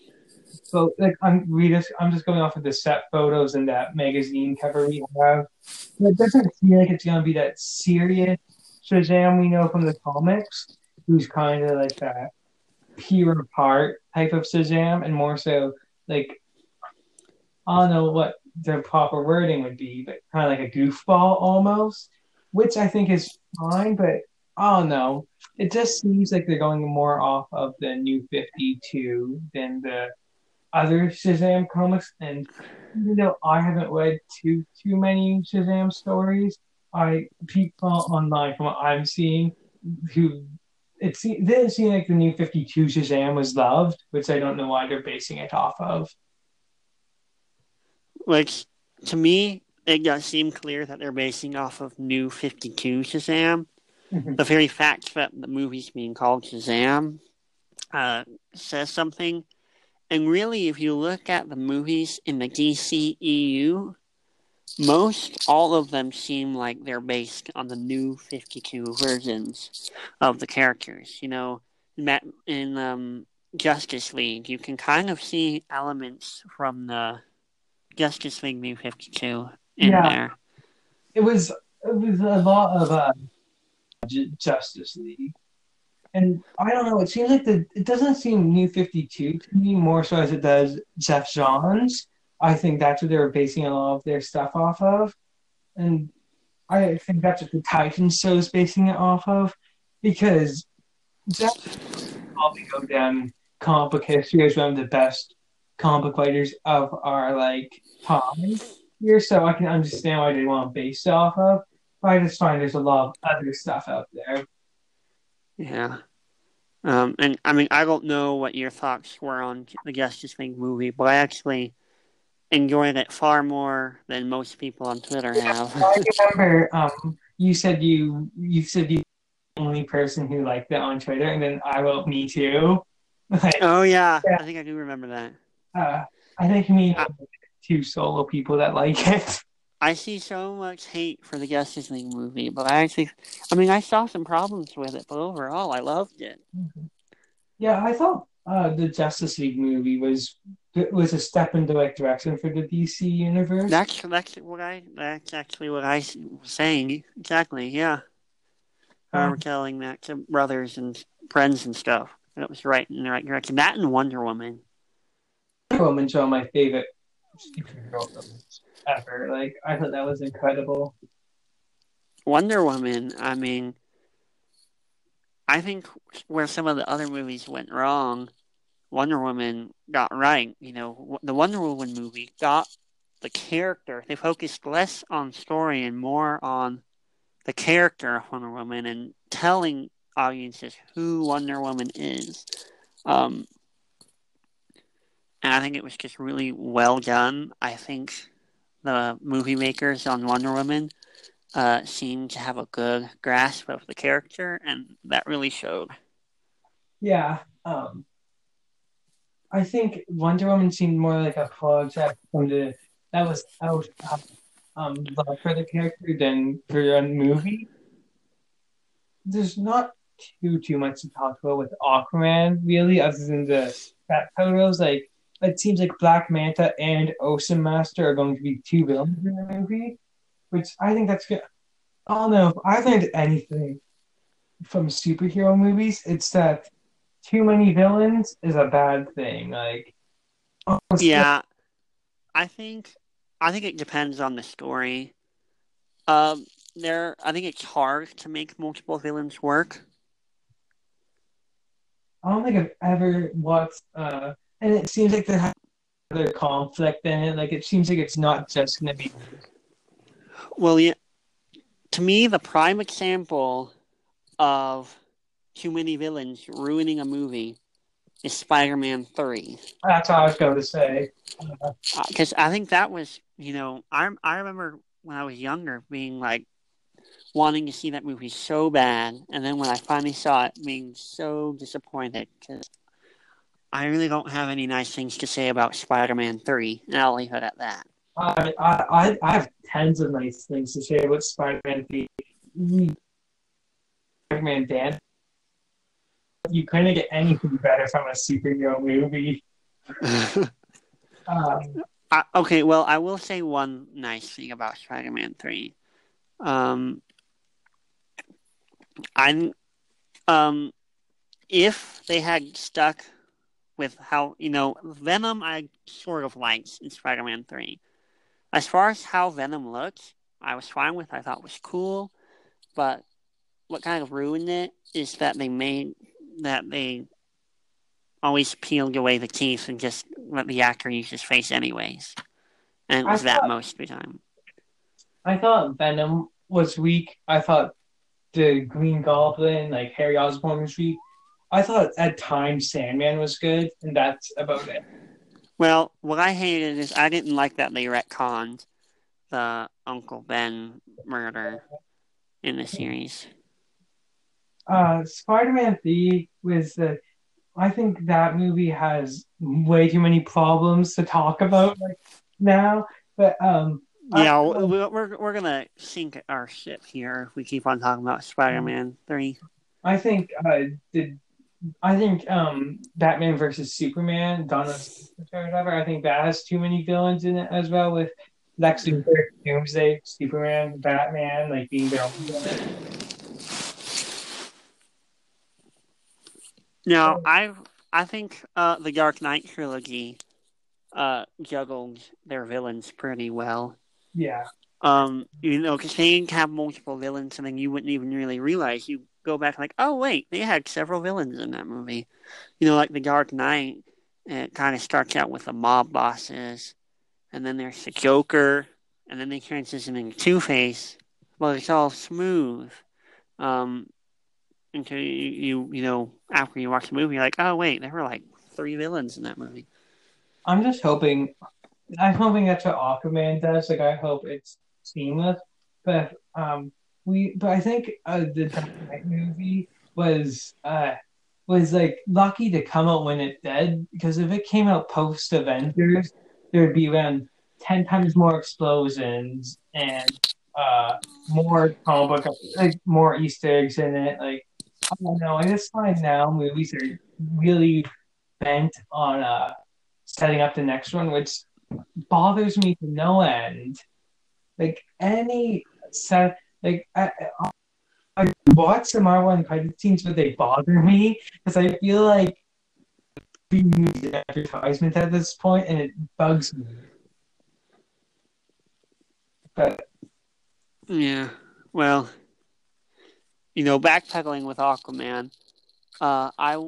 So, like, I'm we just I'm just going off of the set photos and that magazine cover we have. But it doesn't seem like it's going to be that serious Shazam we know from the comics, who's kind of like that pure part type of Shazam, and more so like I don't know what the proper wording would be, but kind of like a goofball almost, which I think is fine, but I don't know. It just seems like they're going more off of the New fifty-two than the other Shazam comics, and even though I haven't read too too many Shazam stories, I people online from what I'm seeing who it, se- it didn't seem like the New fifty-two Shazam was loved, which I don't know why they're basing it off of. Which, to me, it does seem clear that they're basing off of New fifty-two Shazam. Mm-hmm. The very fact that the movie's being called Shazam uh, says something. And really, if you look at the movies in the D C E U, most all of them seem like they're based on the New fifty-two versions of the characters. You know, in um, Justice League, you can kind of see elements from the Justice League New fifty-two in yeah. there. It was it was a lot of uh, J- Justice League, and I don't know. It seems like the it doesn't seem New fifty-two to me more so as it does Geoff Johns. I think that's what they were basing a lot of their stuff off of, and I think that's what the Titans show is basing it off of, because Geoff probably go down comic book history as one of the best comic writers of our like time here, so I can understand why they want to base it off of. But I just find there's a lot of other stuff out there. Yeah, um, and I mean, I don't know what your thoughts were on the Justice League movie, but I actually enjoyed it far more than most people on Twitter yeah, have. I remember um, you said you you said you were the only person who liked it on Twitter, and then I wrote me too. Like, oh yeah. yeah, I think I do remember that. Uh, I think me and two solo people that like it. I see so much hate for the Justice League movie, but I actually, I mean, I saw some problems with it, but overall, I loved it. Mm-hmm. Yeah, I thought uh, the Justice League movie was was a step in the right direction for the D C universe. That's that's what I that's actually what I was saying exactly. Yeah, um, I was telling that to brothers and friends and stuff. And it was right in the right direction. That and Wonder Woman. Woman's one of my favorite ever. Like, I thought that was incredible. Wonder Woman, I mean, I think where some of the other movies went wrong, Wonder Woman got right. You know, the Wonder Woman movie got the character. They focused less on story and more on the character of Wonder Woman and telling audiences who Wonder Woman is. Um, And I think it was just really well done. I think the movie makers on Wonder Woman uh, seemed to have a good grasp of the character, and that really showed. Yeah. Um, I think Wonder Woman seemed more like a project from the, that was out, um, love for the character than for a movie. There's not too too much to talk about with Aquaman, really, other than the fat photos. Like, it seems like Black Manta and Ocean Master are going to be two villains in the movie, which I think that's good. I don't know if I learned anything from superhero movies, it's that too many villains is a bad thing. Like, honestly. Yeah, I think I think it depends on the story. Um, there, I think it's hard to make multiple villains work. I don't think I've ever watched, uh, and it seems like there's another conflict in it. Like, it seems like it's not just going to be. Well, yeah. To me, the prime example of too many villains ruining a movie is Spider-Man three. That's what I was going to say. Because uh, I think that was, you know, I I remember when I was younger being like, wanting to see that movie so bad, and then when I finally saw it, being so disappointed, because I really don't have any nice things to say about Spider-Man three, and I'll leave it at that. I, I, I have tons of nice things to say about Spider-Man three. Spider-Man Dan, you couldn't get anything better from a superhero movie. um, I, okay, well, I will say one nice thing about Spider-Man three. Um, I'm, um, if they had stuck with how, you know, Venom I sort of liked in Spider-Man three. As far as how Venom looked, I was fine with, I thought it was cool, but what kind of ruined it is that they made, that they always peeled away the teeth and just let the actor use his face anyways. And it was I that thought, most of the time. I thought Venom was weak. I thought the Green Goblin, like Harry Osborn, was weak. I thought at times Sandman was good, and that's about it. Well, what I hated is I didn't like that they retconned the Uncle Ben murder in the series. Uh, Spider-Man three was the... I think that movie has way too many problems to talk about like, now, but... um, yeah, I, we're, we're, we're going to sink our ship here if we keep on talking about Spider-Man three. I think... Uh, the, I think um, Batman versus Superman, Dawn of Superman, I think that has too many villains in it as well, with Lex Luthor, Doomsday, Superman, Batman, like being their own villain. Now, I I think uh, the Dark Knight trilogy uh, juggled their villains pretty well. Yeah. Um, you know, because they didn't have multiple villains, and then you wouldn't even really realize you. Go back like, oh wait, they had several villains in that movie. You know, like The Dark Knight, it kind of starts out with the mob bosses, and then there's the Joker, and then they transition into Two-Face. Well, it's all smooth. Um, until you, you, you know, after you watch the movie, you're like, oh wait, there were like three villains in that movie. I'm just hoping, I'm hoping that's what Aquaman does. Like, I hope it's seamless, but, um, We, but I think uh, the Dark Knight movie was uh, was like lucky to come out when it did, because if it came out post Avengers, there would be around ten times more explosions and uh, more comic book, like more Easter eggs in it. Like, I don't know, I just find now movies are really bent on uh, setting up the next one, which bothers me to no end. Like any set. Like, I, I watch the Marvel and credit scenes, but they bother me because I feel like we need an advertisement at this point, and it bugs me. But yeah, well, you know, backpedaling with Aquaman, uh, I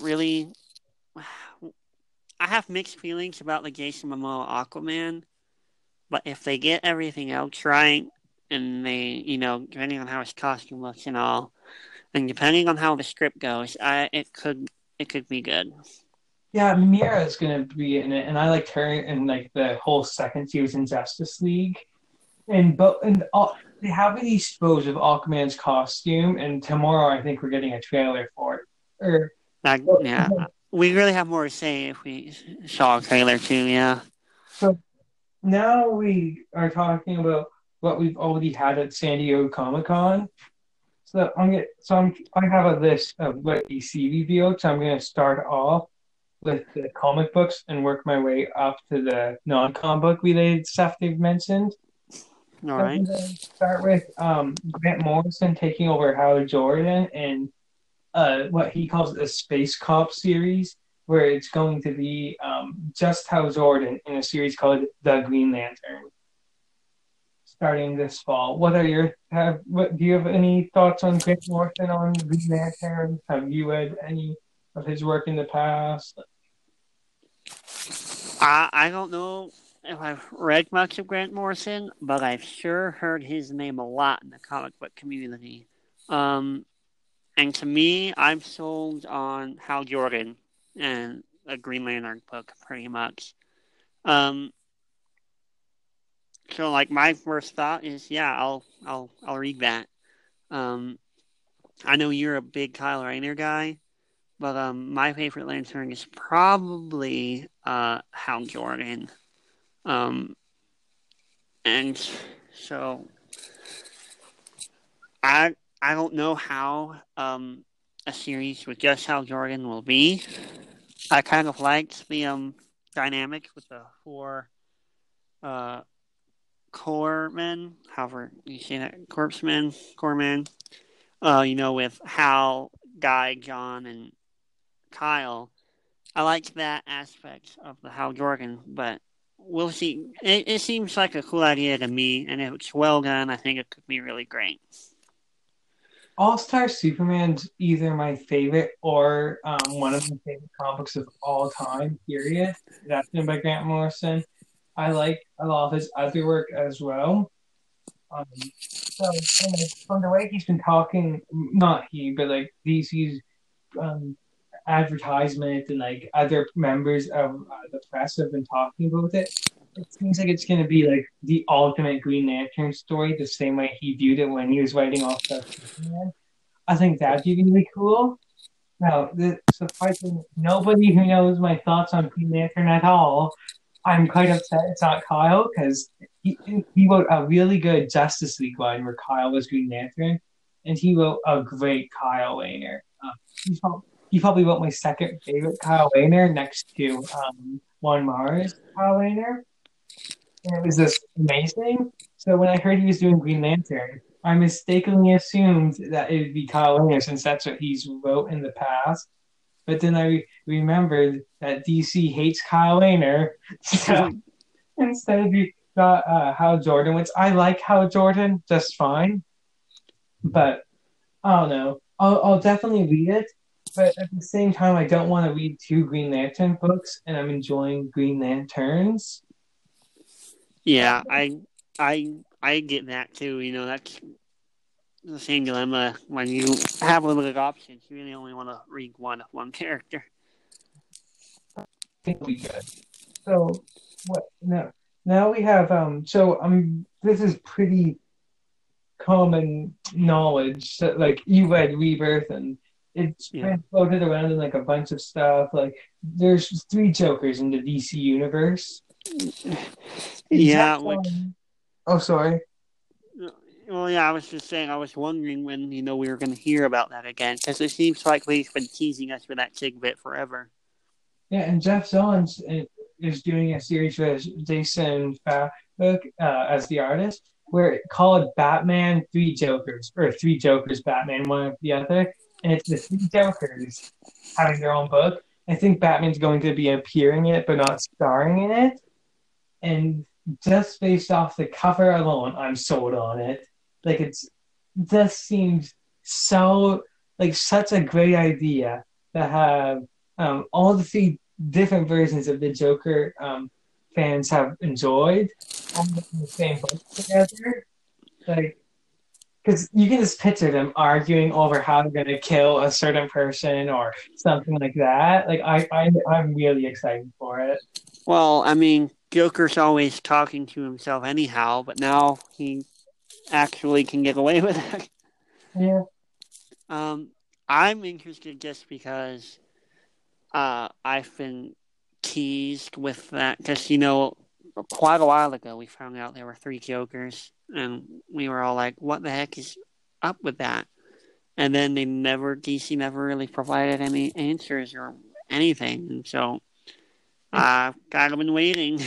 really, I have mixed feelings about the Jason Momoa Aquaman, but if they get everything else right. And they, you know, depending on how his costume looks and all, and depending on how the script goes, I it could it could be good. Yeah, Mira's gonna be in it, and I liked her in like the whole second she was in Justice League, and but and all, they haven't disposed of Aquaman's costume, and tomorrow I think we're getting a trailer for it. Or like, well, yeah, we really have more to say if we saw a trailer too. Yeah. So now we are talking about what we've already had at San Diego Comic-Con. So I'm gonna, so I'm, I have a list of what D C revealed. So I'm going to start off with the comic books and work my way up to the non-comic book related stuff they've mentioned. All right. So start with um, Grant Morrison taking over Hal Jordan and uh, what he calls the Space Cop series, where it's going to be um, just Hal Jordan in a series called The Green Lantern, starting this fall. What are your have? What do you have any thoughts on Grant Morrison on Green Lantern? Have you read any of his work in the past? I I don't know if I've read much of Grant Morrison, but I've sure heard his name a lot in the comic book community. Um, and to me, I'm sold on Hal Jordan and a Green Lantern book, pretty much. Um. So, like, my first thought is, yeah, I'll I'll I'll read that. Um, I know you're a big Kyle Rayner guy, but um, my favorite Lantern is probably uh, Hal Jordan. Um, and so, I I don't know how um, a series with just Hal Jordan will be. I kind of liked the um, dynamic with the four... Uh, Corpsmen, however you say that, Corpsmen, Corpsmen, uh, you know, with Hal, Guy, John, and Kyle. I liked that aspect of the Hal Jordan, but we'll see. It, it seems like a cool idea to me, and if it's well done, I think it could be really great. All-Star Superman's either my favorite or um, one of my favorite comics of all time, period. That's been by Grant Morrison. I like a lot of his other work as well. Um, so from the way he's been talking, not he, but like D C's um, advertisement and like other members of uh, the press have been talking about it, it seems like it's going to be like the ultimate Green Lantern story, the same way he viewed it when he was writing all stuff. I think that'd be really cool. Now, the surprising nobody who knows my thoughts on Green Lantern at all. I'm quite upset it's not Kyle, because he, he wrote a really good Justice League line where Kyle was Green Lantern, and he wrote a great Kyle Rayner. Uh, he, probably, he probably wrote my second favorite Kyle Rayner next to um, Juan Mara's Kyle Rayner, and it was just amazing. So when I heard he was doing Green Lantern, I mistakenly assumed that it would be Kyle Rayner, since that's what he's wrote in the past. But then I re- remembered that D C hates Kyle Rayner, so instead of you got uh, Hal Jordan, which I like Hal Jordan just fine, but I don't know. I'll, I'll definitely read it, but at the same time, I don't want to read two Green Lantern books, and I'm enjoying Green Lanterns. Yeah, I, I, I get that too. You know, that's the same dilemma. When you have limited options, you really only want to read one of one character. I think we good. So what? No, now we have. Um. So um. This is pretty common knowledge that, like, you read Rebirth, and it's yeah. been floated around in like a bunch of stuff. Like, there's three Jokers in the D C universe. Yeah. Like... Oh, sorry. Well, yeah, I was just saying, I was wondering when, you know, we were going to hear about that again, because it seems like we've been teasing us with that tidbit forever. Yeah, and Geoff Johns is doing a series with Jason Fabok uh, as the artist, where it's called Batman Three Jokers, or Three Jokers Batman, one after the other, and it's the three Jokers having their own book. I think Batman's going to be appearing in it, but not starring in it, and just based off the cover alone, I'm sold on it. Like, it's this seems so like such a great idea to have um, all the three different versions of the Joker um, fans have enjoyed all in the same book together. Like, because you can just picture them arguing over how they're gonna kill a certain person or something like that. Like, I, I I'm really excited for it. Well, I mean, Joker's always talking to himself anyhow, but now he actually can get away with it. Yeah. Um, I'm interested just because uh, I've been teased with that, because, you know, quite a while ago, we found out there were three Jokers, and we were all like, what the heck is up with that? And then they never, D C never really provided any answers or anything. And so I've kind of been waiting.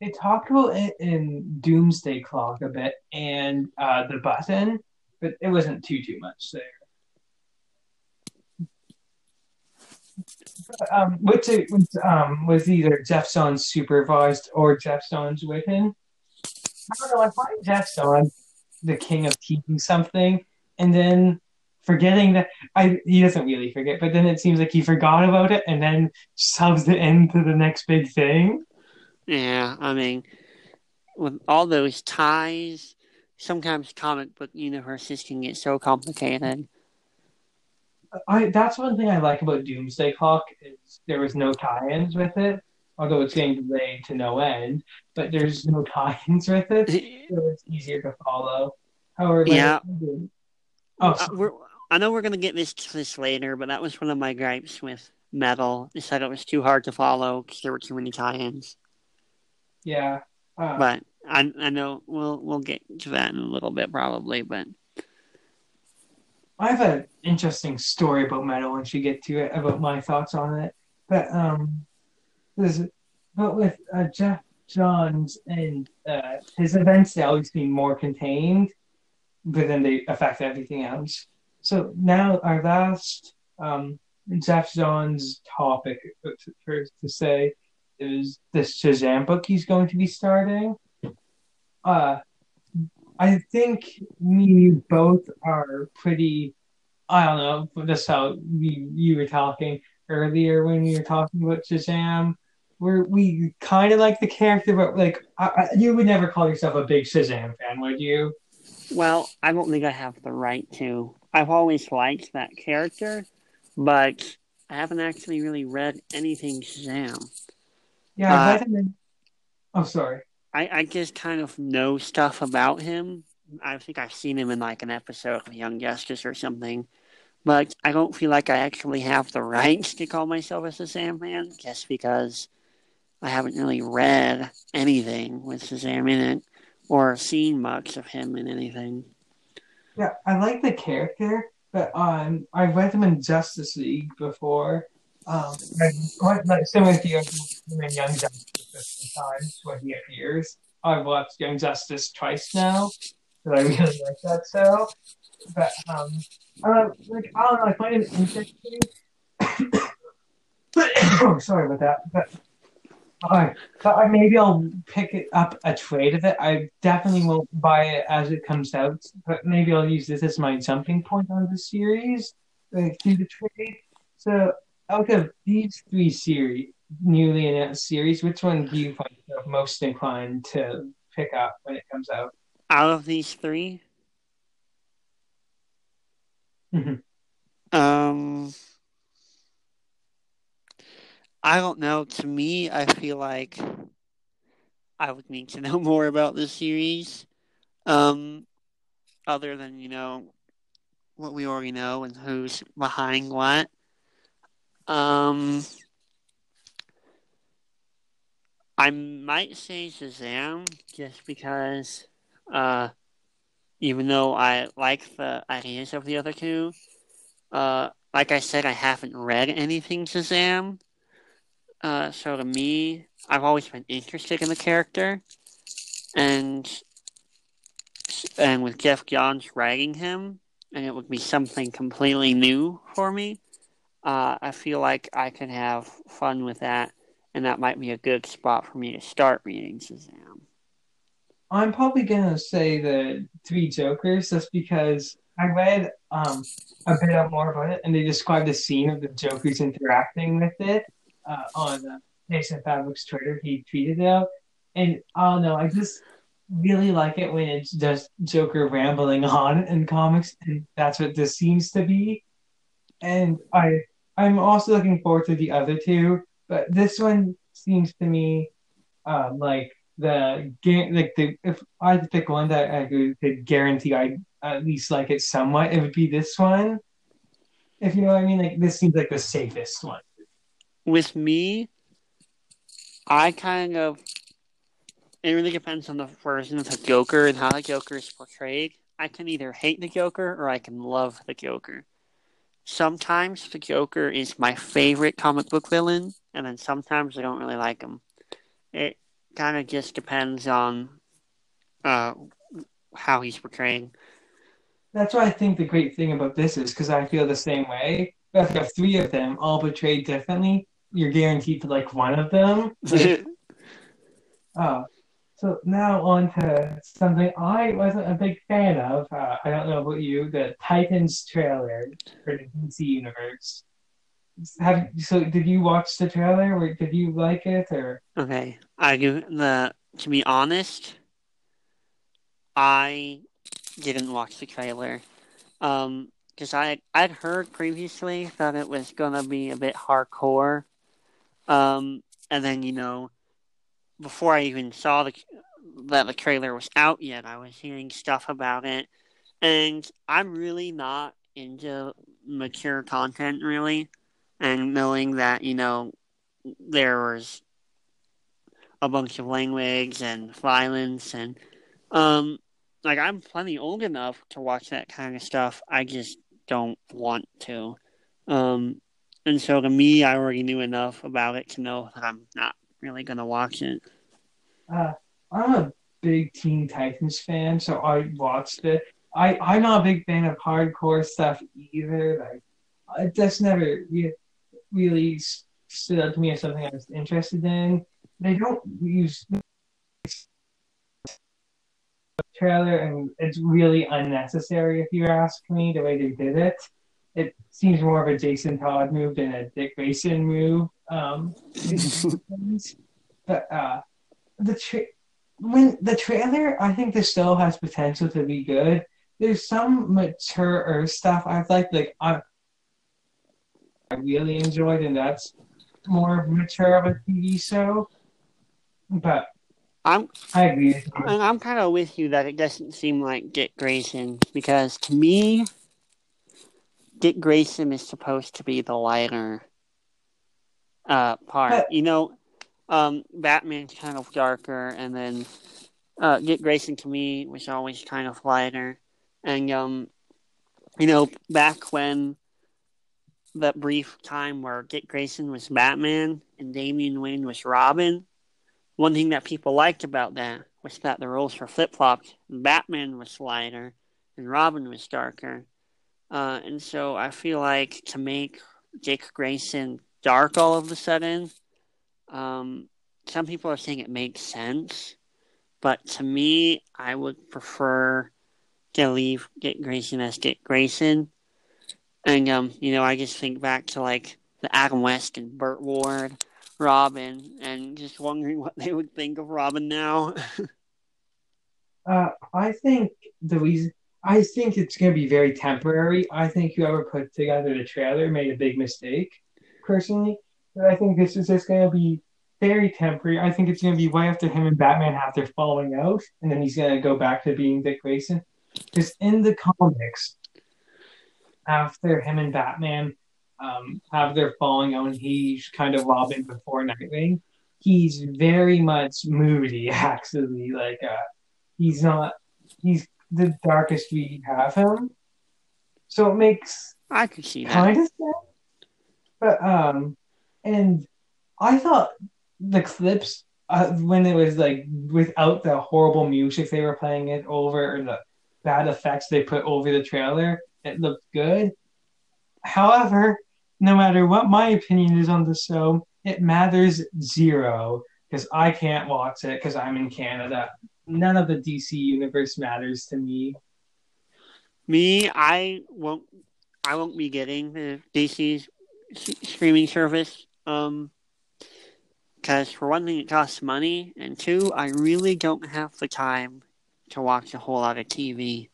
They talked about it in Doomsday Clock a bit and uh, the button, but it wasn't too, too much there. But, um, which it was, um, was either Geoff Johns supervised or Geoff Johns with him. I don't know, I find Geoff Johns the king of teaching something and then forgetting that I he doesn't really forget, but then it seems like he forgot about it and then subs it into the next big thing. Yeah, I mean, with all those ties, sometimes comic book universes can get so complicated. I that's one thing I like about Doomsday Clock is there was no tie-ins with it, although it's getting delayed to no end, but there's no tie-ins with it, so it's easier to follow. However, yeah. Like, oh, uh, we're, I know we're going to get this to this later, but that was one of my gripes with Metal. They said it was too hard to follow because there were too many tie-ins. Yeah. Uh, but I I know we'll we'll get to that in a little bit probably, but I have an interesting story about Metal once you get to it, about my thoughts on it. But um, there's but with uh, Geoff Johns and uh, his events, they always seem more contained, but then they affect everything else. So now our last um, Geoff Johns topic for to say is this Shazam book he's going to be starting. Uh, I think me and you both are pretty, I don't know, just how we, you were talking earlier when we were talking about Shazam. We're, we kind of like the character, but like I, I, you would never call yourself a big Shazam fan, would you? Well, I don't think I have the right to. I've always liked that character, but I haven't actually really read anything Shazam. Yeah, I read him in... Oh, sorry. I, I just kind of know stuff about him. I think I've seen him in like an episode of Young Justice or something. But I don't feel like I actually have the rights to call myself a Shazam fan just because I haven't really read anything with Shazam in it or seen much of him in anything. Yeah, I like the character, but um, I read him in Justice League before. Um, like similar to Young, Young Justice times when he appears. I've watched Young Justice twice now, so I really like that show. But um, uh, like I don't know, I find it interesting. Oh, sorry about that. But I, but I maybe I'll pick it up a trade of it. I definitely won't buy it as it comes out, but maybe I'll use this as my jumping point on the series, like through the trade. So. Out of these three series, newly announced series, which one do you find yourself most inclined to pick up when it comes out? Out of these three? Mm-hmm. Um, I don't know. To me, I feel like I would need to know more about this series. Um, other than, you know, what we already know and who's behind what. Um, I might say Shazam just because, uh, even though I like the ideas of the other two, uh, like I said, I haven't read anything Shazam. Uh, so to me, I've always been interested in the character, and and with Geoff Johns writing him, and it would be something completely new for me. Uh, I feel like I can have fun with that, and that might be a good spot for me to start reading Shazam. I'm probably going to say the Three Jokers, just because I read um, a bit more about it, and they described a scene of the Jokers interacting with it uh, on uh, Jason Fabuk's Twitter. He tweeted it out, and I don't know, I just really like it when it's just Joker rambling on in comics, and that's what this seems to be. And I, I'm also looking forward to the other two, but this one seems to me um, like the like the if I had to pick one that I could guarantee I'd at least like it somewhat, it would be this one. If you know what I mean, like this seems like the safest one. With me, I kind of It really depends on the version of the Joker and how the Joker is portrayed. I can either hate the Joker or I can love the Joker. Sometimes the Joker is my favorite comic book villain, and then sometimes I don't really like him. It kind of just depends on uh, how he's portrayed. That's why I think the great thing about this is, because I feel the same way, but if you have three of them all portrayed differently, you're guaranteed to like one of them. Like, oh, so now on to something I wasn't a big fan of. Uh, I don't know about you, the Titans trailer for the D C universe. Have so? Did you watch the trailer? Or did you like it? Or okay, I do. The to be honest, I didn't watch the trailer. Um, because I I'd heard previously that it was gonna be a bit hardcore. Um, and then you know. Before I even saw the, that the trailer was out yet, I was hearing stuff about it. And I'm really not into mature content, really. And knowing that, you know, there was a bunch of language and violence. And, um, like, I'm plenty old enough to watch that kind of stuff. I just don't want to. Um, and so to me, I already knew enough about it to know that I'm not really gonna watch it. Uh, I'm a big Teen Titans fan, so I watched it. I, I'm not a big fan of hardcore stuff either. Like, it just never re- really stood out to me as something I was interested in. They don't use trailer, and it's really unnecessary if you ask me. The way they did it, it seems more of a Jason Todd move than a Dick Grayson move. Um, but uh, the tra- when the trailer, I think this still has potential to be good. There's some mature stuff I've liked, like I, I really enjoyed, and that's more mature of a T V show. But I'm I agree. With you. I'm kind of with you that it doesn't seem like Dick Grayson, because to me, Dick Grayson is supposed to be the lighter Uh, part. But, you know, um, Batman's kind of darker, and then uh, Dick Grayson to me was always kind of lighter. And, um, you know, back when that brief time where Dick Grayson was Batman and Damian Wayne was Robin, one thing that people liked about that was that the roles were flip-flopped. Batman was lighter, and Robin was darker. Uh, and so I feel like to make Dick Grayson dark all of a sudden. Um, some people are saying it makes sense, but to me, I would prefer to leave Dick Grayson as Dick Grayson. And, um, you know, I just think back to, like, the Adam West and Burt Ward, Robin, and just wondering what they would think of Robin now. uh, I think the reason... I think it's going to be very temporary. I think whoever put together the trailer made a big mistake. Personally, but I think this is just going to be very temporary. I think it's going to be way after him and Batman have their falling out, and then he's going to go back to being Dick Grayson. Because in the comics, after him and Batman um, have their falling out, and he's kind of Robin before Nightwing, he's very much moody, actually. Like, uh, he's not, he's the darkest we have him. So it makes I could see that. Kind of sense. But, um, and I thought the clips, uh, when it was, like, without the horrible music they were playing it over, or the bad effects they put over the trailer, it looked good. However, no matter what my opinion is on the show, it matters zero, because I can't watch it, because I'm in Canada. None of the D C universe matters to me. Me, I won't, I won't be getting the D C's streaming service, um, because for one thing it costs money, and two, I really don't have the time to watch a whole lot of T V.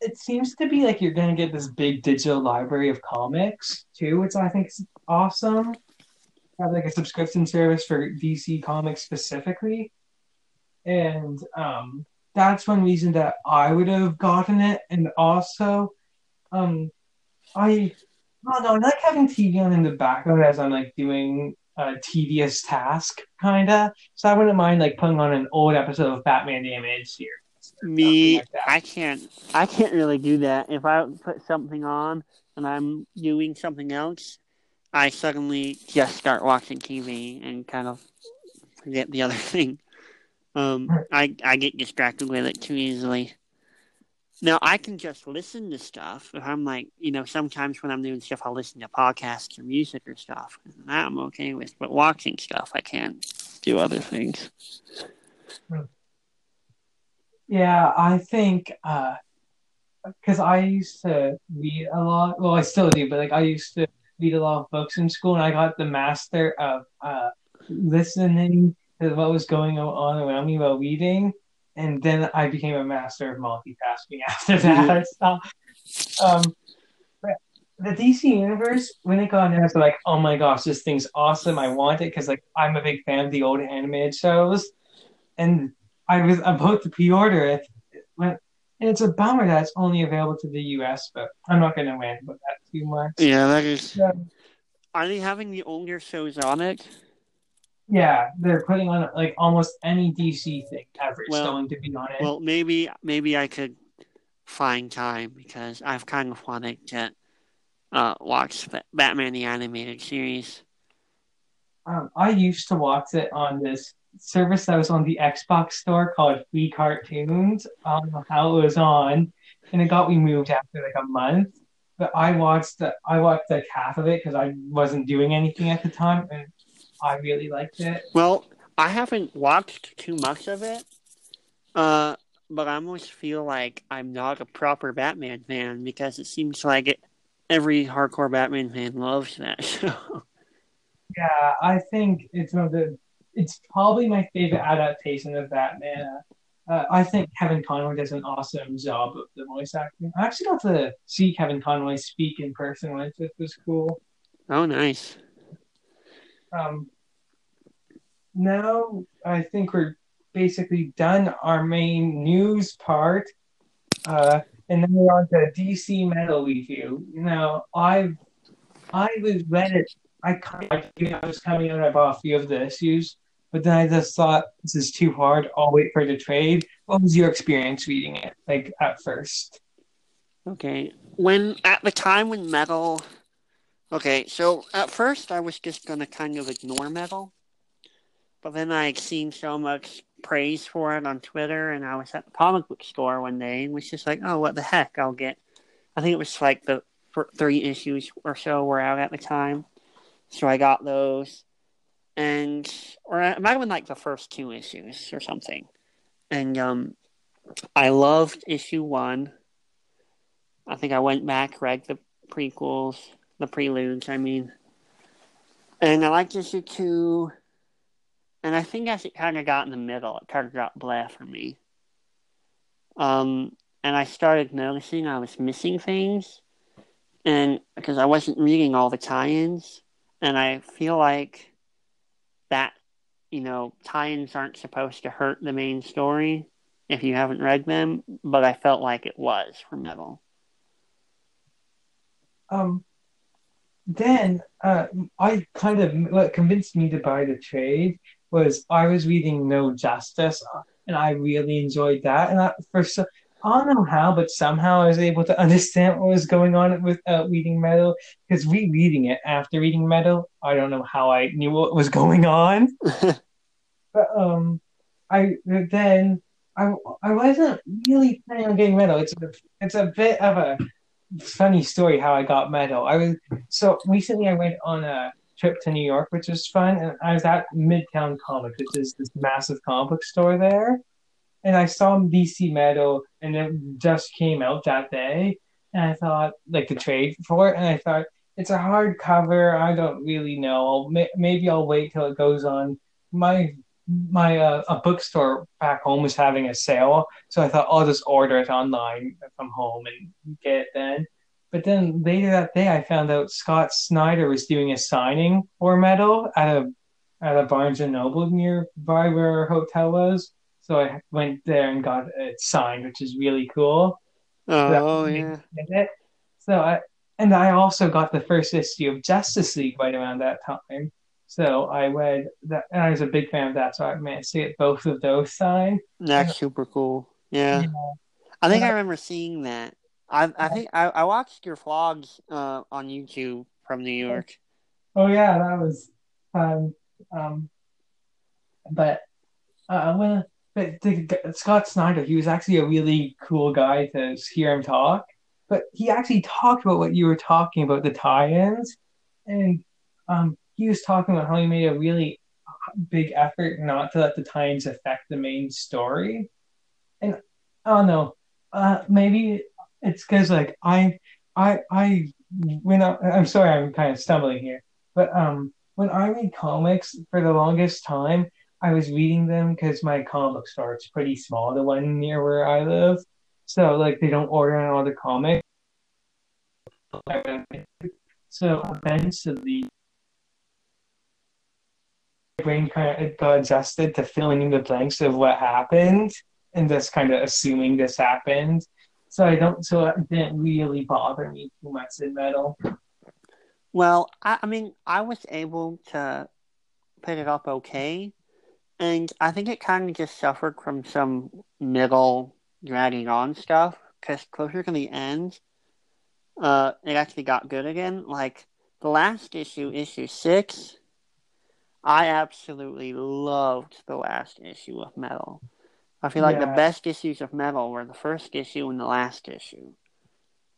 It seems to be like you're going to get this big digital library of comics too, which I think is awesome. Have like a subscription service for D C Comics specifically, and um, that's one reason that I would have gotten it. And also, um, I. Oh, no, I like having T V on in the background as I'm, like, doing a tedious task, kind of. So I wouldn't mind like putting on an old episode of Batman Damage here. Me, like I can't. I can't really do that. If I put something on and I'm doing something else, I suddenly just start watching T V and kind of forget the other thing. Um, I I get distracted with it too easily. Now, I can just listen to stuff. If I'm like, you know, sometimes when I'm doing stuff, I'll listen to podcasts or music or stuff. That I'm okay with. But watching stuff, I can't do other things. Yeah, I think, uh, because I used to read a lot. Well, I still do, but like I used to read a lot of books in school, and I got the master of uh, listening to what was going on around me while reading. And then I became a master of multitasking after that. Mm-hmm. um, but the D C Universe, when it got announced, I'm like, oh my gosh, this thing's awesome. I want it because like I'm a big fan of the old animated shows. And I was about to pre-order it. And it's a bummer that it's only available to the U S, but I'm not going to rant about that too much. Yeah, that is. So, are they having the older shows on it? Yeah, they're putting on like almost any D C thing ever. Well, it's going to be on it. Well, maybe maybe I could find time because I've kind of wanted to uh, watch Batman the Animated Series. Um, I used to watch it on this service that was on the Xbox store called Free Cartoons. I don't know how it was on, and it got removed after like a month. But I watched the, I watched like half of it because I wasn't doing anything at the time, and I really liked it. Well, I haven't watched too much of it, uh, but I almost feel like I'm not a proper Batman fan because it seems like it, every hardcore Batman fan loves that show. Yeah, I think it's one of the. It's probably my favorite adaptation of Batman. Uh, I think Kevin Conroy does an awesome job of the voice acting. I actually got to see Kevin Conroy speak in person once, which was cool. Oh, nice. Um, now I think we're basically done our main news part, uh, and then we're on to D C Metal Review. Now I've I was read it. I kind of, I was coming out. I bought a few of the issues, but then I just thought this is too hard. I'll wait for the trade. What was your experience reading it? Like at first? Okay, when at the time when Metal. Okay, so at first I was just going to kind of ignore Metal, but then I had seen so much praise for it on Twitter, and I was at the comic book store one day and was just like, oh, what the heck, I'll get... I think it was like the three issues or so were out at the time, so I got those, and... Or it might have been like the first two issues or something, and um, I loved issue one. I think I went back, read the prequels... The preludes, I mean. And I liked issue two. And I think as it kind of got in the middle, it kind of got blah for me. Um, and I started noticing I was missing things. And because I wasn't reading all the tie-ins. And I feel like that, you know, tie-ins aren't supposed to hurt the main story if you haven't read them. But I felt like it was for Metal. Um. Then, uh, I kind of, what convinced me to buy the trade was I was reading No Justice, and I really enjoyed that. And I, for so, I don't know how, but somehow I was able to understand what was going on with uh, reading Metal, because rereading it after reading Metal, I don't know how I knew what was going on. But um, I then I I wasn't really planning on getting Metal. It's a, it's a bit of a funny story how I got Metal. I was so recently I went on a trip to New York, which was fun, and I was at Midtown Comics, which is this massive comic book store there. And I saw D C Metal, and it just came out that day. And I thought, like the trade for it, and I thought it's a hardcover. I don't really know. Maybe I'll wait till it goes on. My my uh, a bookstore back home was having a sale, so I thought I'll just order it online from home and get it then. But then later that day, I found out Scott Snyder was doing a signing for Metal at a at a Barnes and Noble nearby where our hotel was. So I went there and got it signed, which is really cool. Oh, so yeah. It. So I and I also got the first issue of Justice League right around that time. So I read that, and I was a big fan of that, so I managed to get both of those sides. That's super cool. Yeah. yeah. I think yeah. I remember seeing that. I I think I, I watched your vlogs uh, on YouTube from New York. Oh, yeah, that was fun. Um, but uh, when, but the, Scott Snyder, he was actually a really cool guy to hear him talk. But he actually talked about what you were talking about, the tie-ins. And um, he was talking about how he made a really big effort not to let the tie-ins affect the main story. And I don't know, uh, maybe... It's because, like, I, I, I, when I, I'm sorry, I'm kind of stumbling here, but um, when I read comics for the longest time, I was reading them because my comic book store is pretty small, the one near where I live, so like they don't order all the comics. So eventually, my brain kind of got adjusted to filling in the blanks of what happened and just kind of assuming this happened. So I don't. So it didn't really bother me too much in metal. Well, I, I mean, I was able to pick it up okay, and I think it kind of just suffered from some middle dragging on stuff. Because closer to the end, uh, it actually got good again. Like the last issue, issue six, I absolutely loved the last issue of Metal. I feel like yeah. the best issues of Metal were the first issue and the last issue.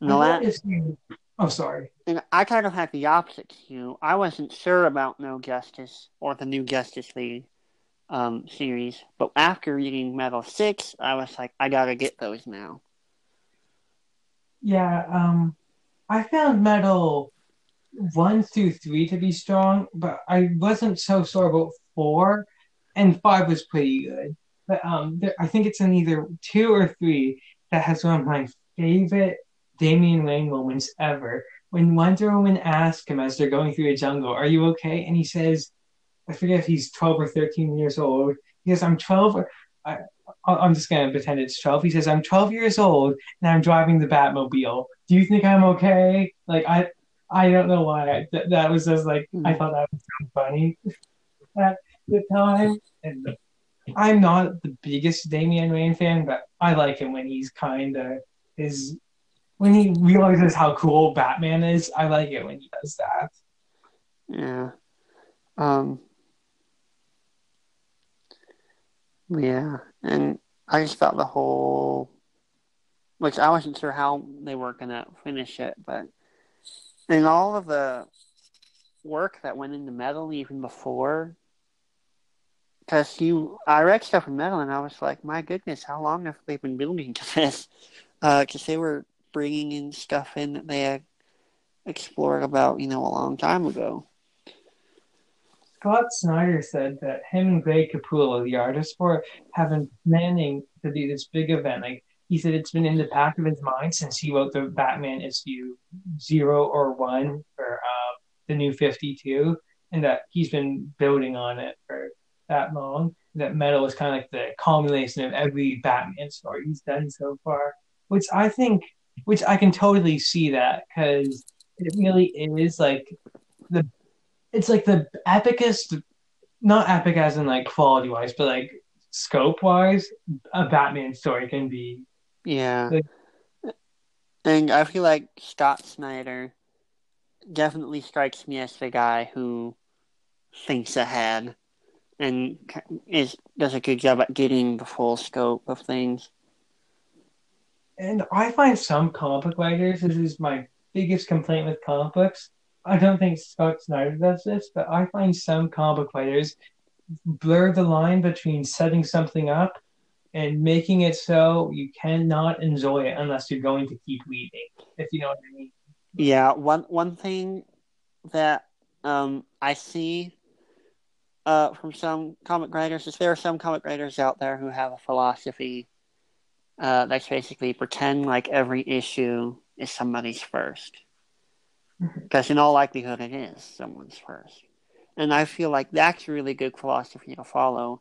And the last issue. Oh, sorry. And I kind of had the opposite view. I wasn't sure about No Justice or the New Justice League um, series, but after reading Metal six, I was like, I gotta get those now. Yeah, um, I found Metal one through three to be strong, but I wasn't so sure about four, and five was pretty good. But um, there, I think it's in either two or three that has one of my favorite Damian Wayne moments ever. When Wonder Woman asks him as they're going through a jungle, "Are you okay?" And he says, I forget if he's twelve or thirteen years old. He says, I'm twelve. Or, I, I'm just going to pretend it's twelve. He says, I'm twelve years old and I'm driving the Batmobile. Do you think I'm okay? Like, I I don't know why. I, th- that was just like, mm. I thought that was so funny at the time. And the, I'm not the biggest Damian Wayne fan, but I like him when he's kind of is when he realizes how cool Batman is. I like it when he does that. Yeah. Um. Yeah, and I just thought the whole, which I wasn't sure how they were gonna finish it, but and all of the work that went into Metal even before. Because you, I read stuff in Metal, and I was like, my goodness, how long have they been building to this? Because uh, they were bringing in stuff in that they had explored about, you know, a long time ago. Scott Snyder said that him and Greg Capullo, the artist for it, have been planning to do this big event. Like he said, it's been in the back of his mind since he wrote the Batman issue zero or one for uh, the New fifty-two, and that he's been building on it for that long. That Metal is kind of like the culmination of every Batman story he's done so far, which I think, which I can totally see that, because it really is like the, it's like the epicest, not epic as in like quality wise, but like scope wise, a Batman story can be. Yeah. Like, and I feel like Scott Snyder definitely strikes me as the guy who thinks ahead. And is, does a good job at getting the full scope of things. And I find some comic book writers, this is my biggest complaint with comic books. I don't think Scott Snyder does this, but I find some comic book writers blur the line between setting something up and making it so you cannot enjoy it unless you're going to keep reading, if you know what I mean. Yeah, one, one thing that um, I see... Uh, from some comic writers, is there are some comic writers out there who have a philosophy uh, that's basically pretend like every issue is somebody's first. Because in all likelihood it is someone's first. And I feel like that's a really good philosophy to follow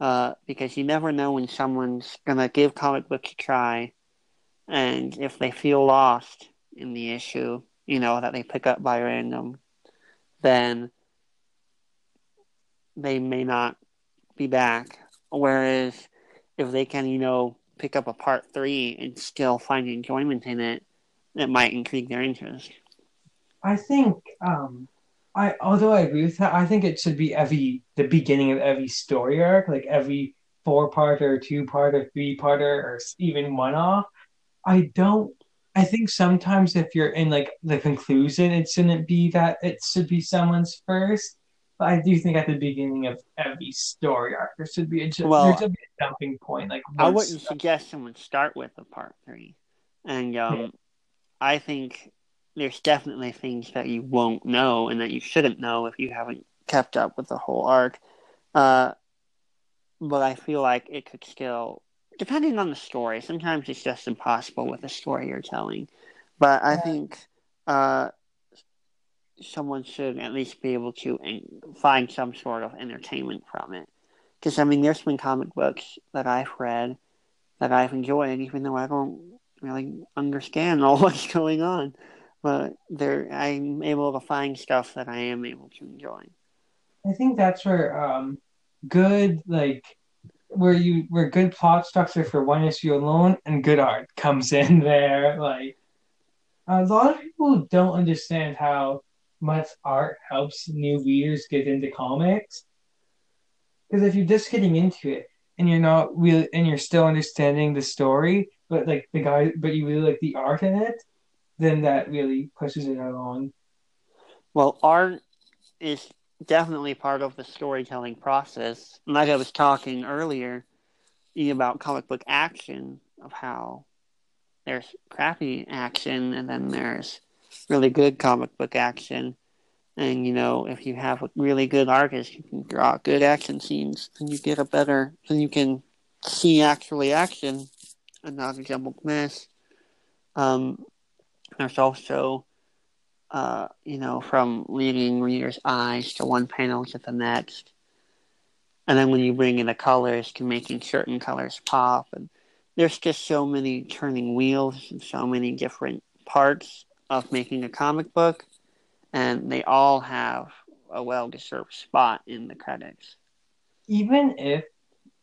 uh, because you never know when someone's going to give comic books a try, and if they feel lost in the issue, you know, that they pick up by random, then they may not be back. Whereas if they can, you know, pick up a part three and still find enjoyment in it, it might intrigue their interest. I think, um, I although I agree with that, I think it should be every the beginning of every story arc, like every four-parter, two-parter, three-parter, or even one-off. I don't. I think sometimes if you're in like the conclusion, it shouldn't be that. It should be someone's first. But I do think at the beginning of every story arc, there should be a, well, there should be a jumping point. Like I wouldn't stuff. suggest someone start with a part three, and um, yeah. I think there's definitely things that you won't know and that you shouldn't know if you haven't kept up with the whole arc. Uh, but I feel like it could still, depending on the story, sometimes it's just impossible with the story you're telling. But I yeah. think uh, someone should at least be able to find some sort of entertainment from it. Because, I mean, there's been comic books that I've read that I've enjoyed, even though I don't really understand all what's going on. But there, I'm able to find stuff that I am able to enjoy. I think that's where um, good, like, where you where good plot structure for one issue alone and good art comes in there. Like, a lot of people don't understand how much art helps new readers get into comics. Because if you're just getting into it and you're not really, and you're still understanding the story, but like the guy, but you really like the art in it, then that really pushes it along. Well, art is definitely part of the storytelling process. Like I was talking earlier about comic book action, of how there's crappy action and then there's really good comic book action. And, you know, if you have a really good artist, you can draw good action scenes and you get a better, and you can see actually action and not a jumbled mess. Um, There's also, uh, you know, from leading readers' eyes to one panel to the next. And then when you bring in the colors, to making certain colors pop. And there's just so many turning wheels and so many different parts of making a comic book. And they all have a well-deserved spot in the credits. Even if,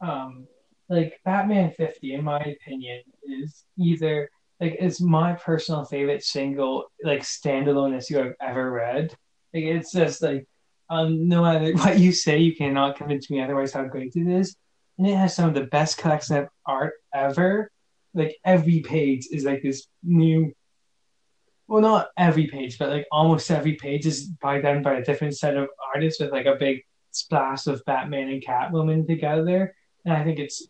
um, like, Batman fifty, in my opinion, is either... Like, it's my personal favorite single, like, standalone issue I've ever read. Like, it's just, like, um, no matter what you say, you cannot convince me otherwise how great it is. And it has some of the best collection of art ever. Like, every page is, like, this new... Well, not every page, but, like, almost every page is by done by a different set of artists with, like, a big splash of Batman and Catwoman together. And I think it's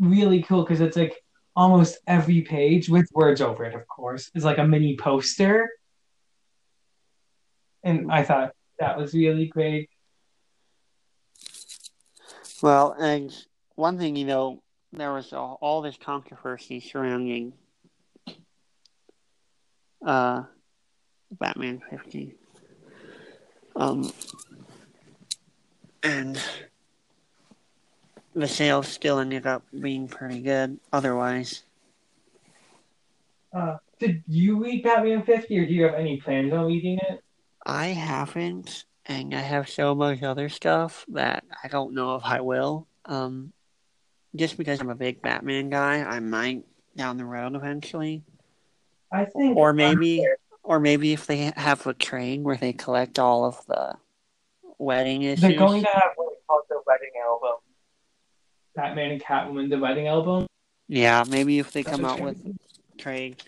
really cool because it's, like, almost every page, with words over it, of course, is like a mini poster. And I thought that was really great. Well, and one thing, you know, there was all, all this controversy surrounding uh, Batman fifty. Um, and... the sales still ended up being pretty good otherwise. Uh, did you read Batman fifty, or do you have any plans on reading it? I haven't, and I have so much other stuff that I don't know if I will. Um, just because I'm a big Batman guy, I might down the road eventually. I think... Or maybe, or maybe if they have a train where they collect all of the wedding issues. They're going to have what we call the wedding album. Batman and Catwoman, the wedding album. Yeah, maybe if they That's come out with trade.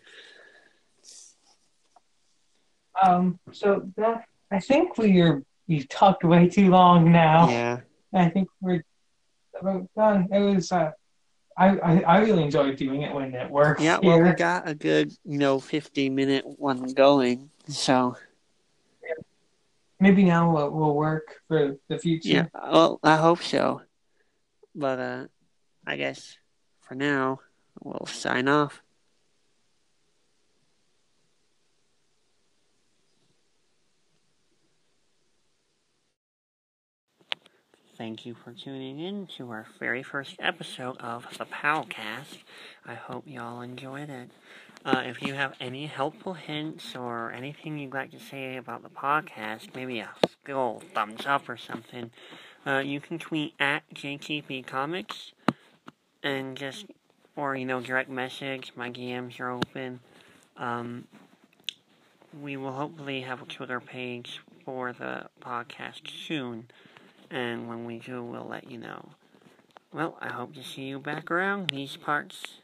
Um. So that I think we are we've talked way too long now. Yeah. I think we're about done. It was. Uh, I, I I really enjoyed doing it when it worked. Yeah. Well, here. We got a good you know fifty minute one going. So. Yeah. Maybe now we'll, we'll work for the future. Yeah. Well, I hope so. But uh, I guess for now, we'll sign off. Thank you for tuning in to our very first episode of the Palcast. I hope y'all enjoyed it. Uh, if you have any helpful hints or anything you'd like to say about the podcast, maybe a good old thumbs up or something, Uh, you can tweet at J T P Comics and just, or, you know, direct message. My D Ms are open. Um, we will hopefully have a Twitter page for the podcast soon. And when we do, we'll let you know. Well, I hope to see you back around these parts.